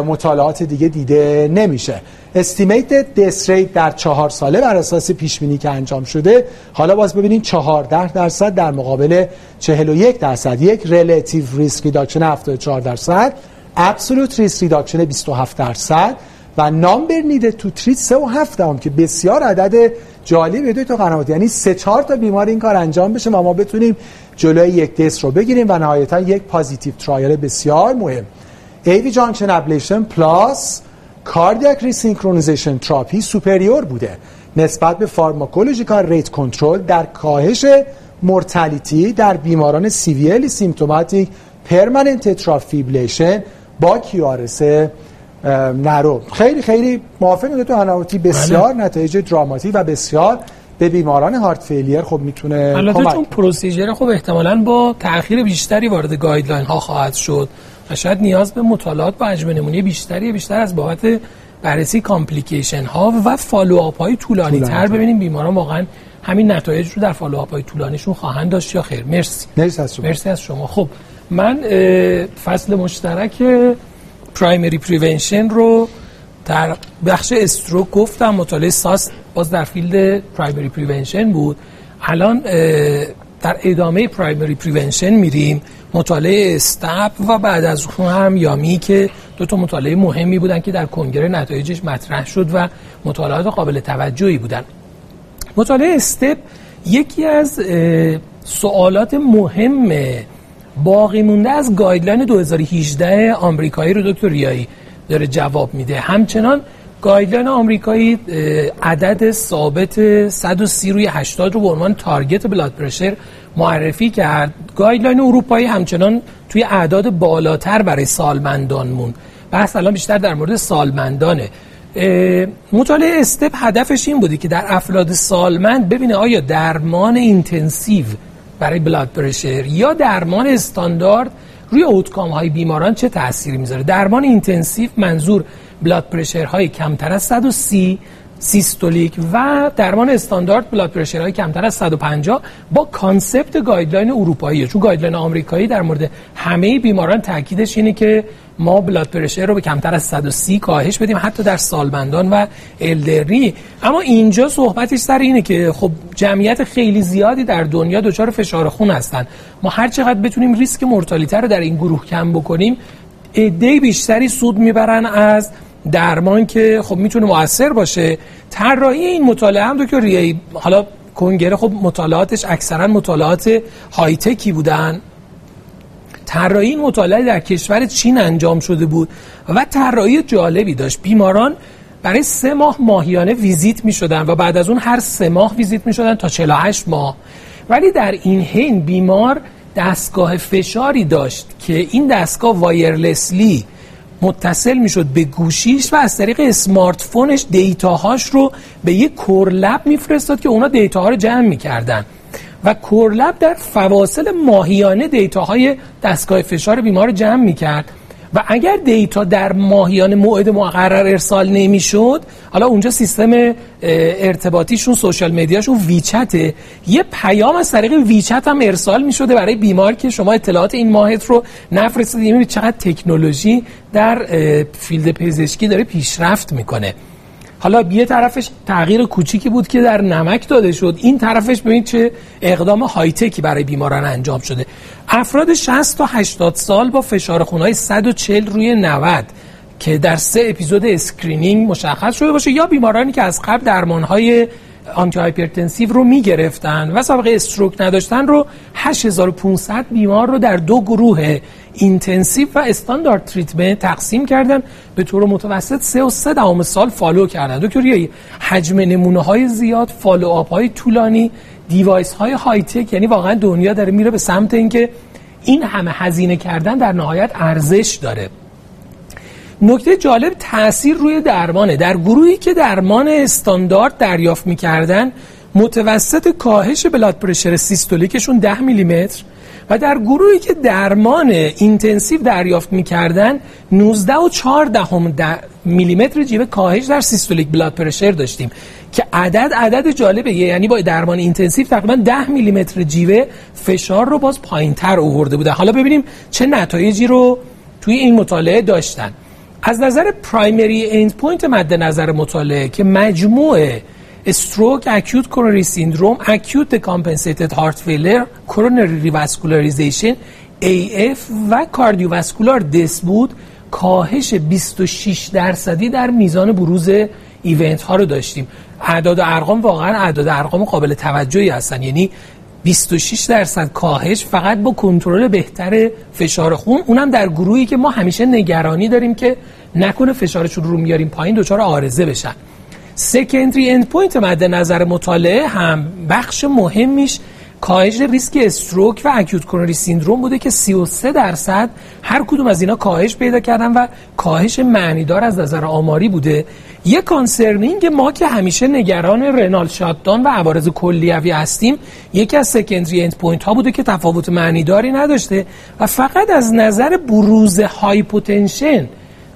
مطالعات دیگه دیده نمیشه. استیمیتد دث ریت در چهار ساله بر اساس پیش بینی که انجام شده، حالا باز ببینیم چهارده درصد در مقابل چهل و یک درصد، یک ریلیتیو ریسک ریداکشن هفتاد و چهار درصد، ابسولوت ریسک ریداکشن بیست و هفت درصد و نامبر نیدد تو تریت سه و هفت دهم که بسیار عدد جالب دوی تا قنواتی، یعنی سه چهار تا بیمار این کار انجام بشه و ما بتونیم جلوی یک دست رو بگیریم. و نهایتا یک پوزیتیو ترایل بسیار مهم، ایوی جانکشن ابلیشن پلاس کاردیاک ریسینکرونیزیشن تراپی سوپریور بوده نسبت به فارماکولوژیکال ریت کنترل در کاهش مورتالیتی در بیماران سیویرلی سیمپتوماتیک پرمننت اتریال فیبریلیشن با کیو آر اس نرو. خیلی خیلی موافق بوده تو هنواتی، بسیار نتایج دراماتیک و بسیار به بیماران هارت فیلیر خب میتونه کمک کنه. چون پروسیجر خب احتمالاً با تأخیر بیشتری وارد گایدلاین ها خواهد شد و شاید نیاز به مطالعات با حجم نمونی بیشتری بیشتر از بابت بررسی کامپلیکیشن ها و فالوآپ های طولانی, طولانی تر ببینیم بیماران واقعا همین نتایج رو در فالوآپ‌های طولانیشون خواهند داشت یا خیر؟ مرسی. مرسی از شما. مرسی از شما. خب من فصل مشترک پرایمری پریونشن رو در بخش استروک گفتم، مطالعه ساس باز در فیلد پرایمری پریونشن بود. الان در ادامه پرایمری پریونشن میریم مطالعه استپ و بعد از اون هم یامی که دو تا مطالعه مهمی بودن که در کنگره نتایجش مطرح شد و مطالعات قابل توجهی بودن. مطالعه استپ یکی از سوالات مهم باقی مونده از گایدلاین دو هزار و هجده آمریکایی رو دکتر ریاحی داره جواب میده. همچنان گایدلاین آمریکایی عدد ثابت صد و سی روی هشتاد رو به عنوان تارگت بلاد پرشر معرفی کرد. گایدلاین اروپایی همچنان توی اعداد بالاتر برای سالمندان مون. بحث الان بیشتر در مورد سالمندانه. مطالعه استپ هدفش این بودی که در افراد سالمند ببینه آیا درمان اینتنسیو برای بلاد پرشر یا درمان استاندارد روی اوتکام های بیماران چه تأثیری میذاره. درمان اینتنسیو منظور بلاد پرشر های کمتر از صد و سی سیستولیک و درمان استاندارد بلاد پرشر های کمتر از صد و پنجاه با کانسپت گایدلاین اروپاییه، چون گایدلاین آمریکایی در مورد همه بیماران تاکیدش اینه که ما بلاد پرشر رو به کمتر از صد و سی کاهش بدیم، حتی در سالمندان و الدری. اما اینجا صحبتش سر اینه که خب جمعیت خیلی زیادی در دنیا دچار فشار خون هستن، ما هر چقدر بتونیم ریسک مورتالیته رو در این گروه کم بکنیم، عده بیشتری سود میبرن از درمان که خب میتونه مؤثر باشه. طراحی این مطالعه هم دکتر ریاحی، حالا کنگره خب مطالعاتش اکثرا مطالعات های تکی بودن، طراحی این مطالعه در کشور چین انجام شده بود و طراحی جالبی داشت. بیماران برای سه ماه ماهیانه ویزیت میشدن و بعد از اون هر سه ماه ویزیت میشدن تا چهل و هشت ماه، ولی در این حین بیمار دستگاه فشاری داشت که این دستگاه وایرلسلی متصل میشد به گوشیش و از طریق اسمارت فونش دیتاهاش رو به یک کورلب میفرستاد که اونا دیتاها رو جمع میکردن و کورلب در فواصل ماهیانه دیتاهای دستگاه فشار بیمار رو جمع میکرد و اگر دیتا در ماهیانه موعد مقرر ارسال نمیشد، حالا اونجا سیستم ارتباطیشون سوشال میدیاشون ویچته، یه پیام از طریق ویچت هم ارسال میشده برای بیمار که شما اطلاعات این ماهت رو نفرستید. یعنی چقدر تکنولوژی در فیلد پزشکی داره پیشرفت میکنه. حالا یه طرفش تغییر کوچیکی بود که در نمک داده شد، این طرفش ببینید چه اقدام های تکی برای بیماران انجام شده. افراد شصت تا هشتاد سال با فشار خون های صد و چهل روی نود که در سه اپیزود اسکرینینگ مشخص شده باشه، یا بیمارانی که از قبل درمان های آنتی هایپرتنسیو رو می گرفتن و سابقه استروک نداشتن رو هشت هزار و پانصد بیمار رو در دو گروه اینتنسیو و استاندارد تریتمنت تقسیم کردن، به طور متوسط سه و سه دهم سال فالو کردن. دکتر ریاحی، حجم نمونه های زیاد، فالوآپ های طولانی، دیوایس های های تک، یعنی واقعا دنیا داره میره به سمت اینکه این همه هزینه کردن در نهایت ارزش داره. نکته جالب تأثیر روی درمانه. در گروهی که درمان استاندارد دریافت می‌کردن متوسط کاهش بلاد پرشر سیستولیکشون ده میلیمتر و در گروهی که درمان اینتنسیو دریافت می‌کردن نوزده و چهار دهم میلیمتر جیوه کاهش در سیستولیک بلاد پرشر داشتیم که عدد عدد جالبه، یعنی با درمان اینتنسیو تقریبا ده میلیمتر جیوه فشار رو باز پایین‌تر آورده بودن. حالا ببینیم چه نتایجی رو توی این مطالعه داشتن. از نظر پرایمری اندپوینت مد نظر مطالعه که مجموع استروک، اکیوت کرونری سیندروم، اکیوت کامپنسیتد هارت فیلر، کرونری ریواسکولاریزیشن، ای اف و کاردیوواسکولار دس بود، کاهش بیست و شش درصدی در میزان بروز ایونت ها رو داشتیم. اعداد و ارقام واقعا اعداد و ارقام قابل توجهی هستن، یعنی بیست و شش درصد کاهش فقط با کنترل بهتر فشار خون، اونم در گروهی که ما همیشه نگرانی داریم که نکنه فشارشون رو میاریم پایین دچار عارضه بشن. سکندری اندپوینت مد نظر مطالعه هم بخش مهمیش کاهش ریسک استروک و اکیوت کرونری سیندروم بوده که سی و سه درصد هر کدوم از اینا کاهش پیدا کردن و کاهش معنیدار از نظر آماری بوده. یه کانسرنینگ ما که همیشه نگران رنال شاتدان و عوارض کلیوی هستیم، یکی از سکندری اندپوینت ها بوده که تفاوت معنیداری نداشته و فقط از نظر بروز هایپوتنشن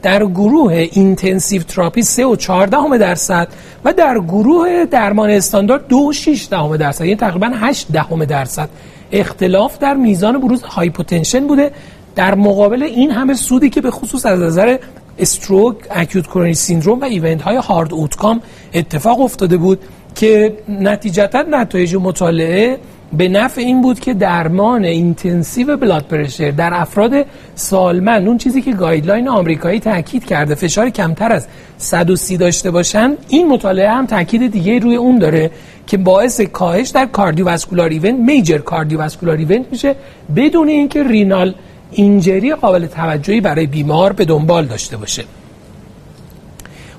در گروه اینتنسیو تراپی سه و چهار دهم درصد و در گروه درمان استاندارد دو و شش دهم درصد، یعنی تقریبا هشت دهم درصد اختلاف در میزان بروز هایپوتنشن بوده، در مقابل این همه سودی که به خصوص از نظر استروک، اکیوت کرونیک سیندروم و ایونت های هارد اوتکام اتفاق افتاده بود که نتیجتا نتایج مطالعه به نفع این بود که درمان اینتنسیو بلاد پرشر در افراد سالمند، اون چیزی که گایدلاین آمریکایی تاکید کرده فشار کمتر از صد و سی داشته باشن، این مطالعه هم تاکید دیگه روی اون داره که باعث کاهش در کاردیوواسکولار ایونت، میجر کاردیوواسکولار ایونت میشه بدون اینکه رینال اینجری قابل توجهی برای بیمار به دنبال داشته باشه.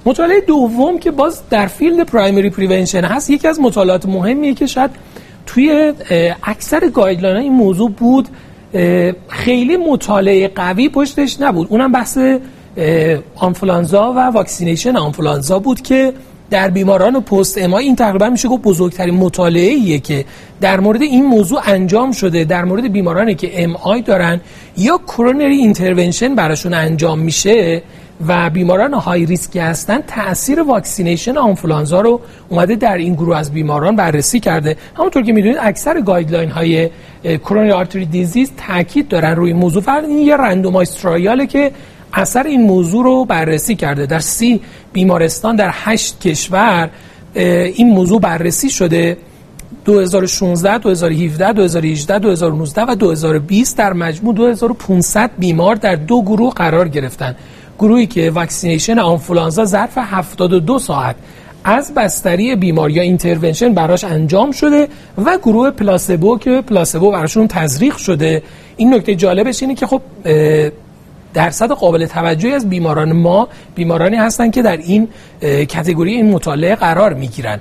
مطالعه دوم که باز در فیلد پرایمری پریونشن هست، یکی از مطالعات مهمیه که شاید توی اکثر گایدلاین این موضوع بود، خیلی مطالعه قوی پشتش نبود. اونم بحث آنفولانزا و واکسینیشن آنفولانزا بود که در بیماران پست اما این تقریبا میشه گفت بزرگترین مطالعه‌ایه که در مورد این موضوع انجام شده، در مورد بیمارانی که ام آی دارن یا کرونری اینترونشن براشون انجام میشه و بیماران های ریسکی هستن، تأثیر واکسینیشن آنفولانزا رو اومده در این گروه از بیماران بررسی کرده. همونطور که میدونید اکثر گایدلاین های کرونری آرتری دیزیز تاکید دارن روی موضوع، فقط این یه رندومایز ترایاله که اثر این موضوع رو بررسی کرده. در سی بیمارستان در هشت کشور این موضوع بررسی شده، دو هزار و شانزده، دو هزار و هفده، دو هزار و هجده، دو هزار و نوزده و دو هزار و بیست در مجموع دو هزار و پانصد بیمار در دو گروه قرار گرفتن. گروهی که واکسینیشن آنفولانزا ظرف هفتاد و دو ساعت از بستری بیمار یا اینترونشن براش انجام شده و گروه پلاسبو که پلاسبو براشون تزریق شده. این نکته جالبش اینه که خب درصد قابل توجهی از بیماران ما بیمارانی هستند که در این کاتگوری این مطالعه قرار میگیرن.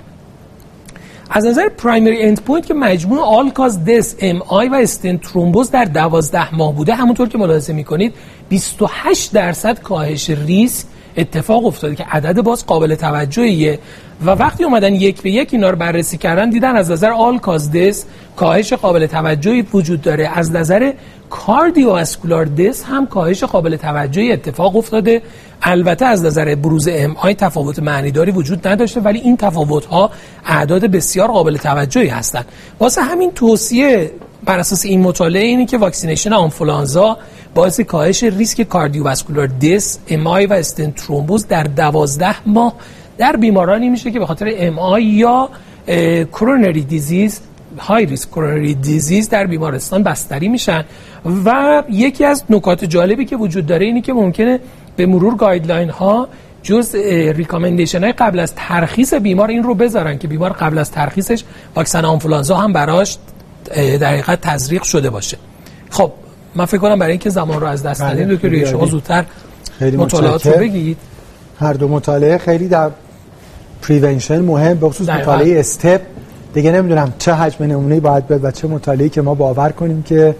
از نظر پرایمری اند پوینت که مجموع آل کاز دس، ام آی و استنت ترومبوز در دوازده ماه بوده، همونطور که ملاحظه میکنید بیست و هشت درصد کاهش ریسک اتفاق افتاده که عدد باز قابل توجهیه. و وقتی اومدن یک به یک اینا رو بررسی کردن، دیدن از نظر آل کاز دس کاهش قابل توجهی وجود داره، از نظر کاردیوواسکولار دس هم کاهش قابل توجهی اتفاق افتاده. البته از نظر بروز ام آی تفاوت معنیداری وجود نداشته، ولی این تفاوت ها اعداد بسیار قابل توجهی هستند. واسه همین توصیه بر اساس این مطالعه اینه که واکسینیشن آنفولانزا باعث کاهش ریسک کاردیوواسکولار دس، ام آی و استنت ترومبوز در دوازده ماه در بیمارانی میشه که به خاطر ام آی یا کرونری دیزیز، های ریسک کرونری دیزیز در بیمارستان بستری میشن. و یکی از نکات جالبی که وجود داره اینی که ممکنه به مرور گایدلاین ها جز ریکامندیشن های قبل از ترخیص بیمار این رو بذارن که بیمار قبل از ترخیصش واکسن آنفولانزا هم براش در حقیقت تزریق شده باشه. خب من فکر کنم برای اینکه زمان رو از دست ندیم دکتر ریاحی شما زودتر مطالعات رو بگید. هر دو مطالعه خیلی در پریونشن مهم، به خصوص مطالعه استپ. دیگه نمیدونم چه حجم نمونه‌ای باید بده و چه مطالعه‌ای که ما باور کنیم که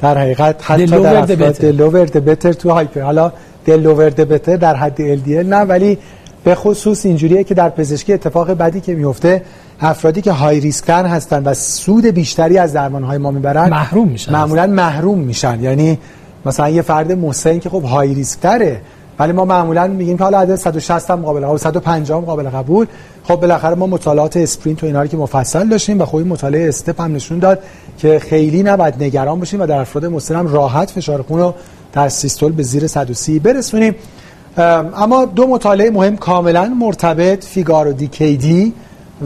در حقیقت حتی در افراد دلوورد بتر تو هایپر، حالا دلوورد بتر در حد ال دی ال نه، ولی به خصوص اینجوریه که در پزشکی اتفاق بعدی که میفته افرادی که های ریسکن هستن و سود بیشتری از درمانهای ما میبرن محروم میشن، معمولا محروم میشن. یعنی مثلا یه فرد مسن که خب های ریسک تره، ولی ما معمولا میگیم که حالا عدد صد و شصت هم قابل قبول، صد و پنجاه هم قابل قبول. خب بالاخره ما مطالعات اسپرینت و اینا رو که مفصل داشتیم و خب این مطالعه استپ هم نشون داد که خیلی نباید نگران باشیم و در افراد مسن هم راحت فشار خون رو در سیستول به زیر صد و سی برسونیم. اما دو مطالعه مهم کاملا مرتبط، فیگارو دیکیدی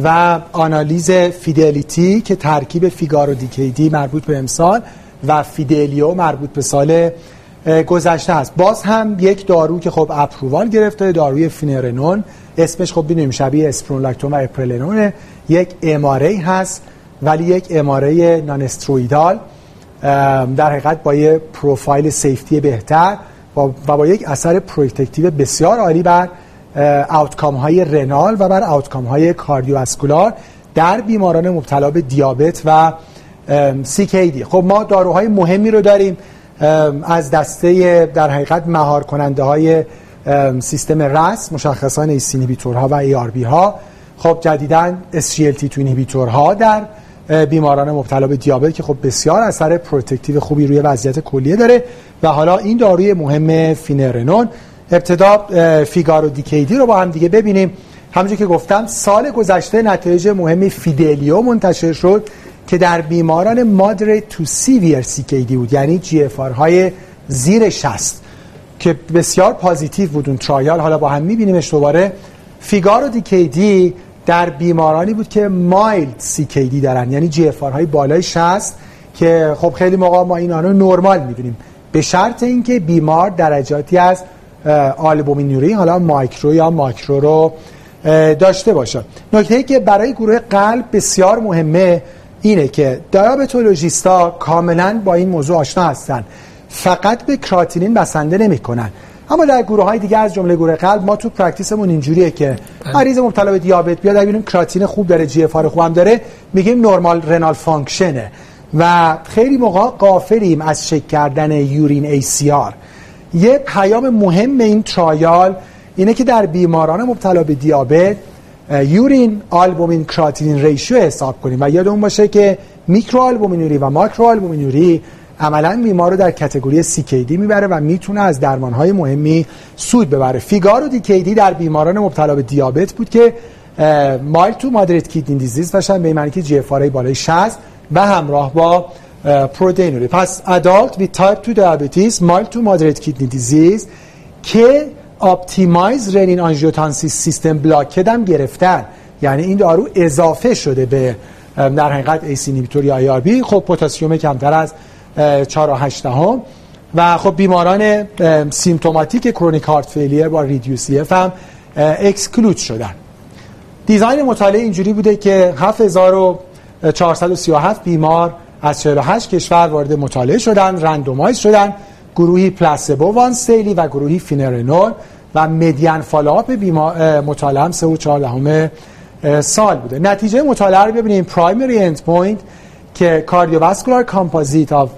و آنالیز فیدلیتی که ترکیب فیگارو دیکیدی مربوط به امسال و فیدلیو مربوط به سال گذشته است. باز هم یک دارو که خب اپرووال گرفته، داروی فینرنون، اسمش خب ببینیم شبیه اسپرونلاکتون و اپرلنون، یک ام‌آر‌ای هست ولی یک ام‌آر‌ای نان استروئیدال، در حقیقت با یک پروفایل سیفتی بهتر و با یک اثر پروتکتیو بسیار عالی بر آوتکام های رنال و بر آوتکام های کاردیوواسکولار در بیماران مبتلا به دیابت و سی کی دی. خب ما داروهای مهمی رو داریم از دسته در حقیقت مهار کننده های سیستم رس، مشخصان ایس اینهیبیتورها و ای آر بی ها. خب جدیداً اس جی ال تی دو اینهیبیتورها در بیماران مبتلا به دیابت که خب بسیار اثر پروتکتیو خوبی روی وضعیت کلیه داره و حالا این داروی مهم فینرنون ابتدا فیگارو دیکیدی رو با هم دیگه ببینیم. همونجور که گفتم سال گذشته نتایج مهمی فیدلیو منتشر شد که در بیماران مادرت تو سیویر سی کی دی بود، یعنی جی اف آر های زیر شصت که بسیار پازیتیو بود. اون ترایال حالا با هم می‌بینیمش دوباره. فیگارو دیکیدی در بیمارانی بود که مایلد سی کی دی دارن، یعنی جی اف آر های بالای شصت که خب خیلی موقع ما اینا رو نرمال می‌بینیم، به شرط اینکه بیمار درجاتی از آلبومینوری حالا مایکرو یا ماکرو رو داشته باشه. نکته‌ای که برای گروه قلب بسیار مهمه اینه که دیابتولوژیستا کاملا با این موضوع آشنا هستن، فقط به کراتینین بسنده نمی‌کنن. اما در گروه‌های دیگه از جمله گروه قلب ما تو پرکتیسمون اینجوریه که مریض مبتلا به دیابت بیاد ببینیم کراتین خوب داره، جی اف آر خوبم داره، میگیم نرمال رنال فانکشنه و خیلی موقع غافلیم از چک کردن یورین ای سی آر. یه پیام مهم این ترایال اینه که در بیماران مبتلا به دیابت یورین آلبومین کراتینین ریشیو حساب کنیم و یادمون باشه که میکرو آلبومینوری و ماکرو آلبومینوری عملاً بیمار رو در کاتگوری سی کی دی میبره و میتونه از درمانهای مهمی سود ببره. فیگارو دیکیدی در بیماران مبتلا به دیابت بود که مایل تو مادرت کیدنی دیزیز داشتن، به معنی که جی اف آر بالای شصت و همراه با پروتئینوری. پس ادالت وی تایپ دو دیابتیس مایل تو مادرت کیدنی دیزیز که اپتیمایز رنین آنژیوتانسیس سیستم بلاکد هم گرفتن، یعنی این دارو اضافه شده به در حقیقت ایس اینیبیتور یا آی آر بی، خب پتاسیم کمتر از چهار و هشت دهم هم و خب بیماران سیمتوماتیک کرونیک هارت فیلیر با ریدیوس اف هم اکسکلود شدن. دیزاین مطالعه اینجوری بوده که هفت هزار و چهارصد و سی و هفت بیمار از چهل و هشت کشور وارد مطالعه شدن، رندومایز شدن، گروهی پلاسبو وان سیلی و گروهی فینرنول و مدین فالوآپ مطالعه هم سه و چهار دهم سال بوده. نتیجه مطالعه رو ببینیم. پرایمری اند پوینت که کاردیوواسکولار کامپوزیت اف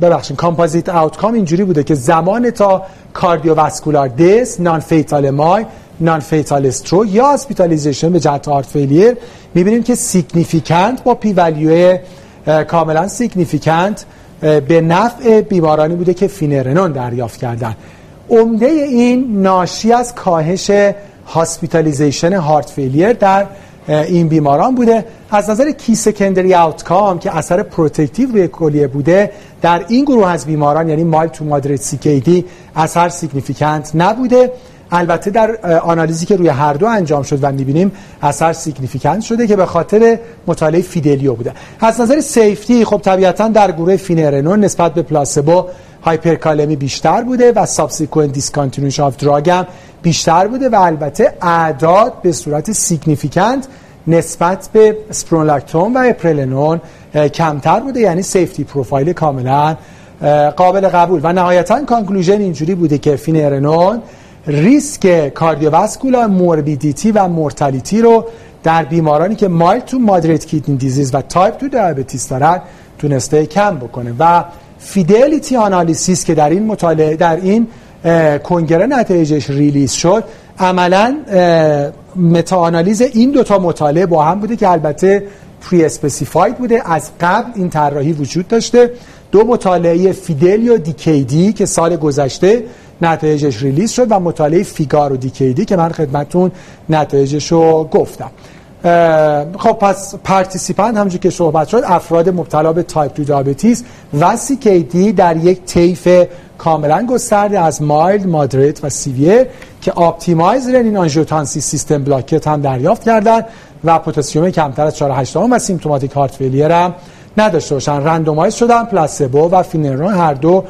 ببخشید کامپوزیت آوتکام اینجوری بوده که زمان تا کاردیوواسکولار دس، نان فیتال مای، نان فیتال استرو یا اسپیتالیزیشن به جهت هارت فیلیر، می‌بینیم که سیگنیفیکانت با پی ولیو کاملا سیگنیفیکانت به نفع بیمارانی بوده که فینرنون دریافت کردن. عمده این ناشی از کاهش هاسپیتالیزیشن هارت فیلیر در این بیماران بوده. از نظر کی سکندری آوتکام که اثر پروتکتیو روی کلیه بوده، در این گروه از بیماران یعنی مایل تو مادرت سی کی دی اثر سیگنیفیکانت نبوده. البته در آنالیزی که روی هر دو انجام شد و می‌بینیم اثر سیگنیفیکانت شده که به خاطر مطالعه فیدلیو بوده. از نظر سیفتی خب طبیعتاً در گروه فینرنون نسبت به پلاسبو هایپرکالمی بیشتر بوده و سابسیکوئنت دیسکانتینیویشن آف دراگ هم بیشتر بوده و البته اعداد به صورت سیگنیفیکانت نسبت به اسپرونلاکتون و اپرلنون کمتر بوده، یعنی سیفتی پروفایل کاملا قابل قبول. و نهایتاً کانکلوژن اینجوری بوده که فینرنون ریسک کاردیوواسکولار موربیدیتی و مورتالیتی رو در بیمارانی که مایل تو مادرت کیدنی دیزیز و تایپ دو دیابتیس دارن تونسته کم بکنه. و فیدلیتی آنالیسیس که در این مطالعه در این کنگره نتایجش ریلیز شد، عملاً متا آنالیز این دوتا مطالعه با هم بوده که البته پری اسپسیفاید بوده، از قبل این طراحی وجود داشته. دو مطالعه فیدلیو دیکیدی که سال گذشته نتایجش ریلیز شد و مطالعه فیگارو دیکیدی که من خدمتتون نتایجش رو گفتم. خب پس پارتیسیپنت همونجوری که صحبت شد افراد مبتلا به تایپ دو دیابتیس و سی کی دی در یک طیف کاملا گسترده از مایلد، مادرت و سیویر که آپتیمایز رنین آنژیوتانسیس سیستم بلاکت هم دریافت کردن و پتاسیم کمتر از چهار و هشت دهم و سیمتوماتیک هارت فیلیر هم نداشته باشن. رندومایز شدن پلاسبو و فینرنون هر دو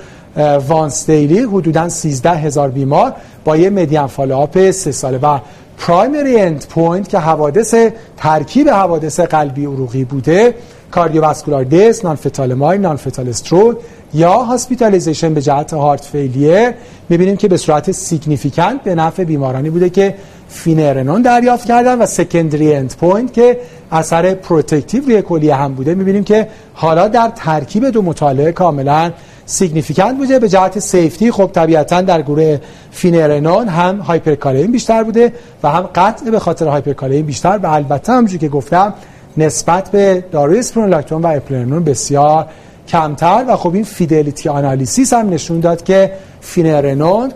وانس دیلی، حدوداً سیزده هزار بیمار با یه مدین فالوآپ سه ساله. و پرایمری اند پوینت که حوادث ترکیب حوادث قلبی عروقی بوده، کاردیوواسکولار دس، نان فتال مای، نان فتال استرول یا هاسپیتالیزیشن به جهت هارت فیلیر، می‌بینیم که به صورت سیگنیفیکانت به نفع بیمارانی بوده که فینرنون دریافت کردن. و سکندری اند پوینت که اثر پروتکتیو روی کلیه هم بوده، می‌بینیم که حالا در ترکیب دو مطالعه کاملاً سیگنیفیکانت بوده. به جهت سیفتی خب طبیعتاً در گروه فینرنون هم هایپرکالئین بیشتر بوده و هم قطع به خاطر هایپرکالئین بیشتر و البته همونجوری که گفتم نسبت به داروی اسپرونولاکتون و اپرلنون بسیار کمتر. و خب این فیدلیتی آنالیسیس هم نشون داد که فینرنون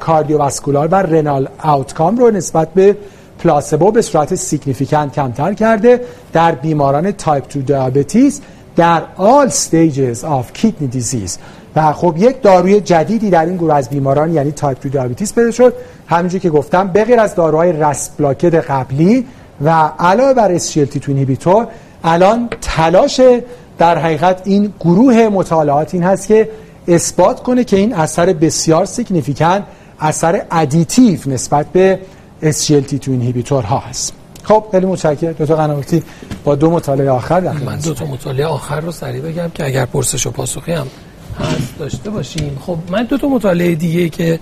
کاردیوواسکولار و رنال آوتکام رو نسبت به پلاسبو به صورت سیگنیفیکانت کمتر کرده در بیماران تایپ دو دیابتیس در all stages of kidney disease. و خب یک داروی جدیدی در این گروه از بیماران یعنی تایپ دو دیابتیس پیدا شد، همونجوری که گفتم به غیر از داروهای راس بلاکد قبلی و علاوه بر اس سی ال تی تو اینهیبیتور، الان تلاش در حقیقت این گروه مطالعات این هست که اثبات کنه که این اثر بسیار سیگنیفیکانت، اثر ادیتیو نسبت به اس سی ال تی تو اینهیبیتور ها هست. خب خیلی متشکرم دکتر قنواتی با دو مطالعه آخر در من دو تا مطالعه آخر رو سریع بگم که اگر پرسش و پاسخی هم هست داشته باشیم. خب من دو تا مطالعه دیگه که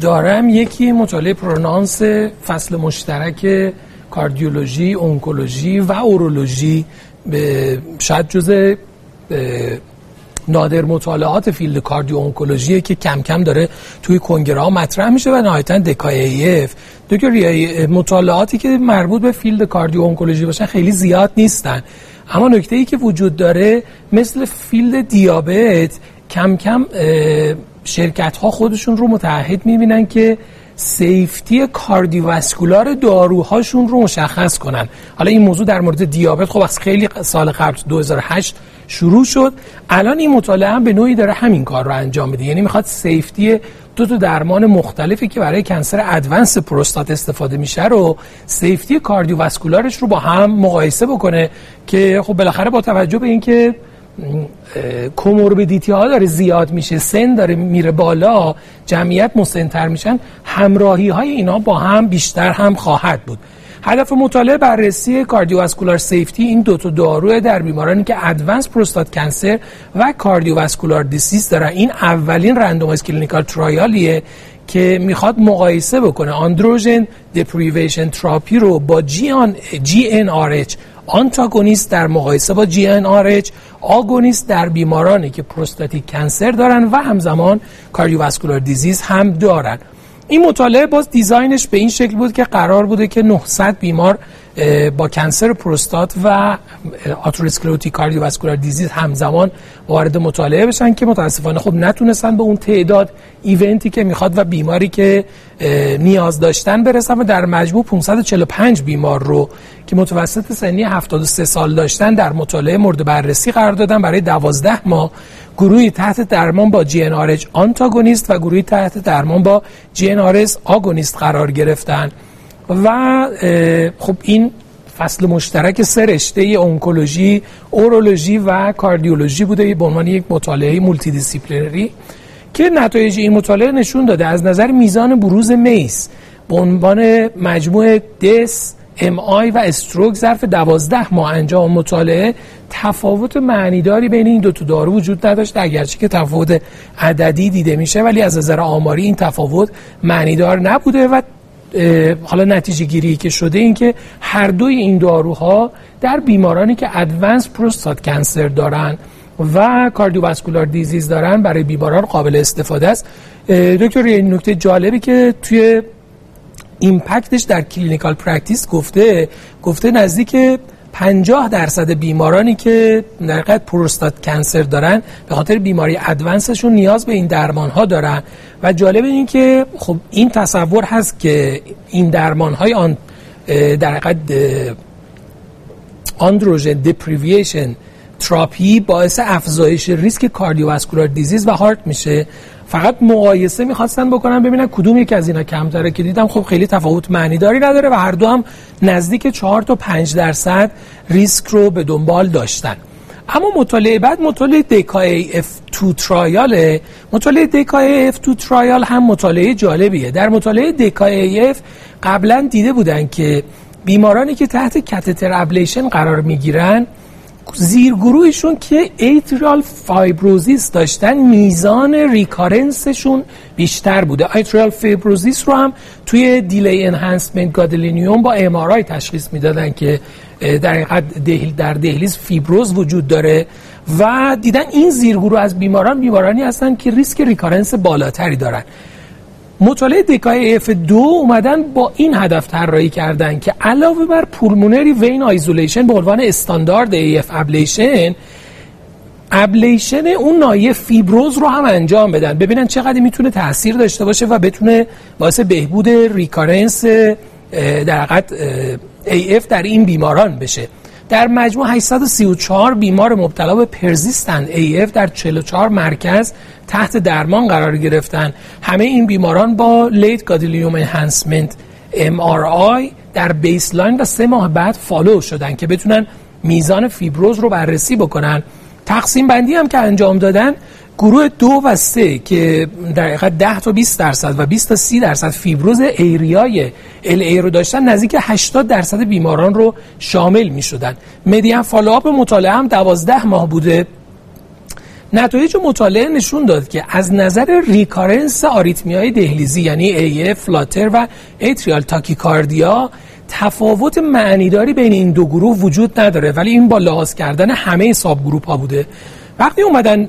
دارم، یکی مطالعه پرونانس فصل مشترک کاردیولوژی، اونکولوژی و اورولوژی، به شاید جزء نادر مطالعات فیلد کاردیو اونکولوژی که کم کم داره توی کنگره ها مطرح میشه و نهایتاً دکای ای اف. دکتر ریاحی، مطالعاتی که مربوط به فیلد کاردیو اونکولوژی باشن خیلی زیاد نیستن، اما نکته ای که وجود داره مثل فیلد دیابت کم کم شرکت ها خودشون رو متعهد میبینن که سیفتی کاردیوواسکولار داروهاشون رو مشخص کنن. حالا این موضوع در مورد دیابت خب از خیلی سال قبل دو هزار و هشت شروع شد، الان این مطالعه هم به نوعی داره همین کار رو انجام میده، یعنی میخواد سیفتی دو تا درمان مختلفی که برای کنسر ادوانس پروستات استفاده میشه رو، سیفتی کاردیوواسکولارش رو با هم مقایسه بکنه که خب بالاخره با توجه به اینکه کوموربیدیتی ها داره زیاد میشه، سن داره میره بالا، جمعیت مسن‌تر میشن، همراهی های اینا با هم بیشتر هم خواهد بود. هدف مطالعه بررسی کاردیوواسکولار سیفتی این دو تا داروه در بیمارانی که ادوانس پروستات کنسر و کاردیوواسکولار دیسیز دارن. این اولین رندومایز کلینیکال ترایالیه که میخواد مقایسه بکنه آندروژن دپریویشن تراپی رو با جی آن جی ان آر اچ آنتاگونیست در مقایسه با جی ان آر اچ آگونیست در بیمارانی که پروستاتیک کنسر دارن و همزمان کاردیوواسکولار دیزیز هم دارن. این مطالعه باز دیزاینش به این شکل بود که قرار بوده که نهصد بیمار با کنسر پروستات و آتروسکلروتیک کاردیوواسکولار دیزیز همزمان وارد مطالعه بشن که متاسفانه خب نتونستن به اون تعداد ایونتی که میخواد و بیماری که نیاز داشتن برسن و در مجموع پانصد و چهل و پنج بیمار رو که متوسط سنی هفتاد و سه سال داشتن در مطالعه مورد بررسی قرار دادن برای دوازده ماه، گروهی تحت درمان با جی ان آر اچ آنتاگونیست و گروهی تحت درمان با جی ان آر اس آگونیست قرار گرفتن. و خب این فصل مشترک سه رشته اونکولوژی، اورولوژی و کاردیولوژی بوده به عنوان یک مطالعه مولتی دیسیپلینری که نتایج این مطالعه نشون داده از نظر میزان بروز میس به عنوان مجموع دس، ام آی و استروک ظرف دوازده ماه انجام مطالعه تفاوت معنیداری بین این دو تا دارو وجود نداشت، اگرچه که تفاوت عددی دیده میشه ولی از نظر آماری این تفاوت معنیدار نبوده. و حالا نتیجه گیری که شده این که هر دوی این داروها در بیمارانی که ادوانس پروستات کنسر دارن و کاردیوواسکولار دیزیز دارن برای بیماران قابل استفاده است. دکتر یه نکته جالبی که توی ایمپکتش در کلینیکال پرکتیس گفته گفته نزدیک پنجاه درصد بیمارانی که در حقیقت پروستات کنسر دارن به خاطر بیماری ادوانسشون نیاز به این درمان ها دارن. و جالب این که خب این تصور هست که این درمان های آن در حقیقت آندروژن دپریویشن تراپی باعث افزایش ریسک کاردیوواسکولار دیزیز و هارت میشه، فقط مقایسه می‌خواستن بکنن ببینن کدوم یک از اینا کمتره که دیدم خب خیلی تفاوت معنی داری نداره و هر دو هم نزدیک چهار تا پنج درصد ریسک رو به دنبال داشتن. اما مطالعه بعد مطالعه دی کی ای اف دو ترایاله. مطالعه دی کی ای اف دو ترایال هم مطالعه جالبیه. در مطالعه دی کی ای اف قبلا دیده بودن که بیمارانی که تحت کاتتر ابلیشن قرار میگیرن زیر گروهشون که ایتریال فایبروزیس داشتن میزان ریکارنسشون بیشتر بوده. ایتریال فایبروزیس رو هم توی دیلی انهانسمنت گادلینیوم با ام آر آی تشخیص میدادن که در حقیقت در دهلیز فیبروز وجود داره و دیدن این زیر گروه از بیماران بیمارانی هستن که ریسک ریکارنس بالاتری دارن. مطالعه دکای اف دو اومدن با این هدف طراحی کردن که علاوه بر پولمونری وین آیزولیشن به عنوان استاندارد ای اف ابلیشن ابلیشن اون نایه فیبروز رو هم انجام بدن، ببینن چقدر میتونه تاثیر داشته باشه و بتونه باعث بهبود ریکارنس در حقیقت ای اف در این بیماران بشه. در مجموع هشتصد و سی و چهار بیمار مبتلا به پرزیستن ای اف در چهل و چهار مرکز تحت درمان قرار گرفتن. همه این بیماران با لیت گادیلیوم انهانسمنت ام آر آی در بیسلاین و سه ماه بعد فالو شدن که بتونن میزان فیبروز رو بررسی بکنن. تقسیم بندی هم که انجام دادن، گروه دو و سه که در حقیقت ده تا بیست درصد و بیست تا سی درصد فیبروز ایریای ال ای رو داشتن، نزدیک هشتاد درصد بیماران رو شامل می شدن. مدین فالوآپ مطالعه هم دوازده ماه بوده. نتایج مطالعه نشون داد که از نظر ریکارنس آریتمیای دهلیزی یعنی ای اف، فلاتر و اتریال تاکیکاردیا تفاوت معنیداری بین این دو گروه وجود نداره، ولی این با لحاظ کردن همه ساب گروپ ها بوده. وقتی اومدن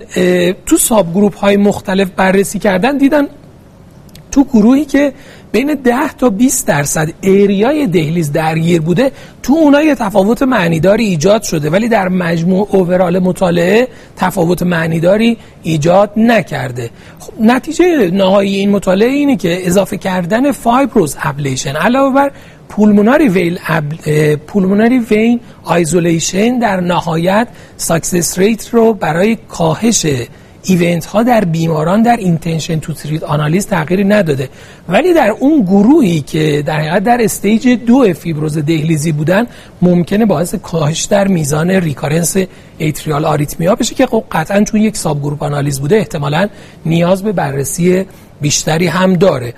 تو ساب گروپ های مختلف بررسی کردن، دیدن تو گروهی که بین ده تا بیست درصد ایریای دهلیز درگیر بوده، تو اونها یه تفاوت معنیداری ایجاد شده، ولی در مجموع اوورال مطالعه تفاوت معنیداری ایجاد نکرده. خب نتیجه نهایی این مطالعه اینه که اضافه کردن فایبروز ابلیشن علاوه بر پولموناری وین پولموناری وین آیزولیشن در نهایت ساکسس ریت رو برای کاهش ایونت ها در بیماران در اینتنشن تو تریت آنالیز تغییری نداده، ولی در اون گروهی که در حقیقت در استیج دو فیبروز دهلیزی بودن ممکنه باعث کاهش در میزان ریکارنس ایتریال آریتمیا بشه که خب قطعاً چون یک ساب گروپ آنالیز بوده احتمالاً نیاز به بررسی بیشتری هم داره.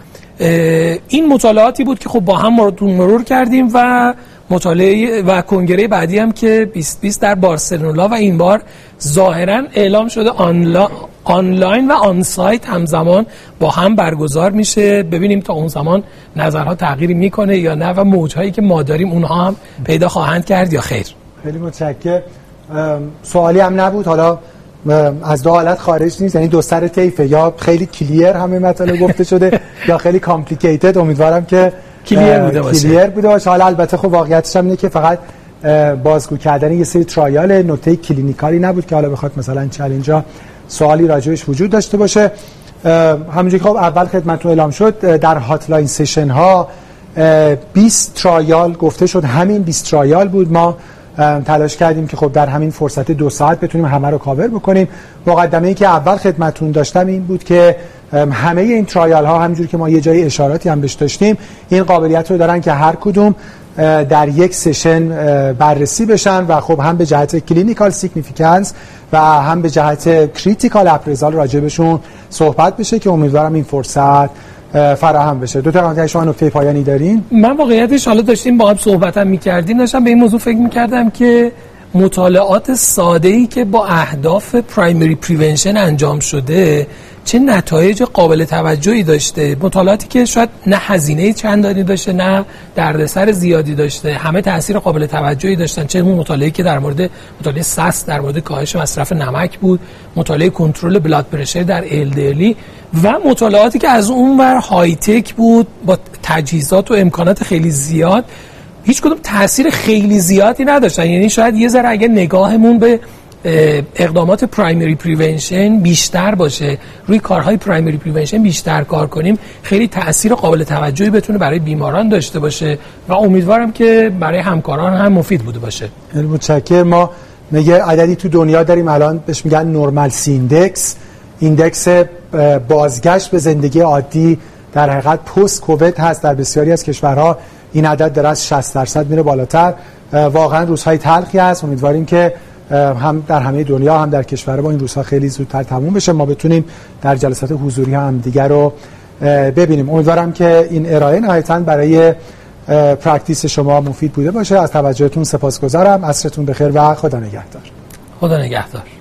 این مطالعاتی بود که خب با هم مرور کردیم و مطالعه و کنگره بعدی هم که بیست بیست در بارسلونا و این بار ظاهرا اعلام شده آنلاین و آن سایت همزمان با هم برگزار میشه. ببینیم تا اون زمان نظرها تغییر میکنه یا نه و موجهایی که ما داریم اونها هم پیدا خواهند کرد یا خیر. خیلی متشکرم. سوالی هم نبود، حالا از دو حالت خارج نیست، یعنی دو سر طیفه، یا خیلی کلیر همه مطالب گفته شده یا خیلی کامپلیکیتد. امیدوارم که کلیر بوده باشه. کلیر بوده باشه. حالا البته خب واقعیتش هم اینه که فقط بازگو کردن یه سری ترایال، نکته کلینیکالی نبود که حالا بخواد مثلا چالنجا سوالی راجعش وجود داشته باشه. همونجوری که خب اول خدمتتون اعلام شد، در هاتلاین سشن ها بیست ترایال گفته شد، همین بیست ترایال بود. ما تلاش کردیم که خب در همین فرصت دو ساعت بتونیم همه رو کاور بکنیم. مقدمه‌ای که اول خدمتتون داشتم این بود که همه این ترایال ها همینجور که ما یه جای اشاراتی هم بهش داشتیم، این قابلیت رو دارن که هر کدوم در یک سشن بررسی بشن و خب هم به جهت کلینیکال سیگنیفیکانس و هم به جهت کریتیکال اپریزال راجبشون صحبت بشه که امیدوارم این فرصت فراهم بشه. دو تا اگه شما نکته پایانی دارین؟ من واقعیتش حالا داشتیم با هم صحبت هم می‌کردیم، داشتم به این موضوع فکر می‌کردم که مطالعات ساده‌ای که با اهداف پرایمری پریونشن انجام شده چه نتایج قابل توجهی داشته. مطالعاتی که شاید نه هزینه چندانی داشته نه دردسر زیادی داشته، همه تاثیر قابل توجهی داشتن. چه مطالعه‌ای که در مورد مطالعه اس ای اس در مورد کاهش مصرف نمک بود، مطالعه کنترل بلاد پرشر در ال دی ال و مطالعاتی که از اونور های تک بود با تجهیزات و امکانات خیلی زیاد، هیچ کدوم تاثیر خیلی زیادی نداشتن. یعنی شاید یه ذره اگه نگاهمون به اقدامات پرایمری پریونشن بیشتر باشه، روی کارهای پرایمری پریونشن بیشتر کار کنیم، خیلی تاثیر قابل توجهی بتونه برای بیماران داشته باشه و امیدوارم که برای همکاران هم مفید بوده باشه. متشکرم. ما میگه عددی تو دنیا داریم الان بهش میگن نورمال سی ایندکس، ایندکس بازگشت به زندگی عادی در حقیقت پست کووید هست. در بسیاری از کشورها این عدد داره از شصت درصد میره بالاتر. واقعا روزهای تلخی است، امیدواریم که هم در همه دنیا هم در کشور ما این روزها خیلی زودتر تموم بشه، ما بتونیم در جلسات حضوری هم دیگر رو ببینیم. امیدوارم که این ارائه نهایتاً برای پرکتیس شما مفید بوده باشه. از توجهتون سپاسگزارم. عصرتون بخیر و خدا نگهدار. خدا نگهدار.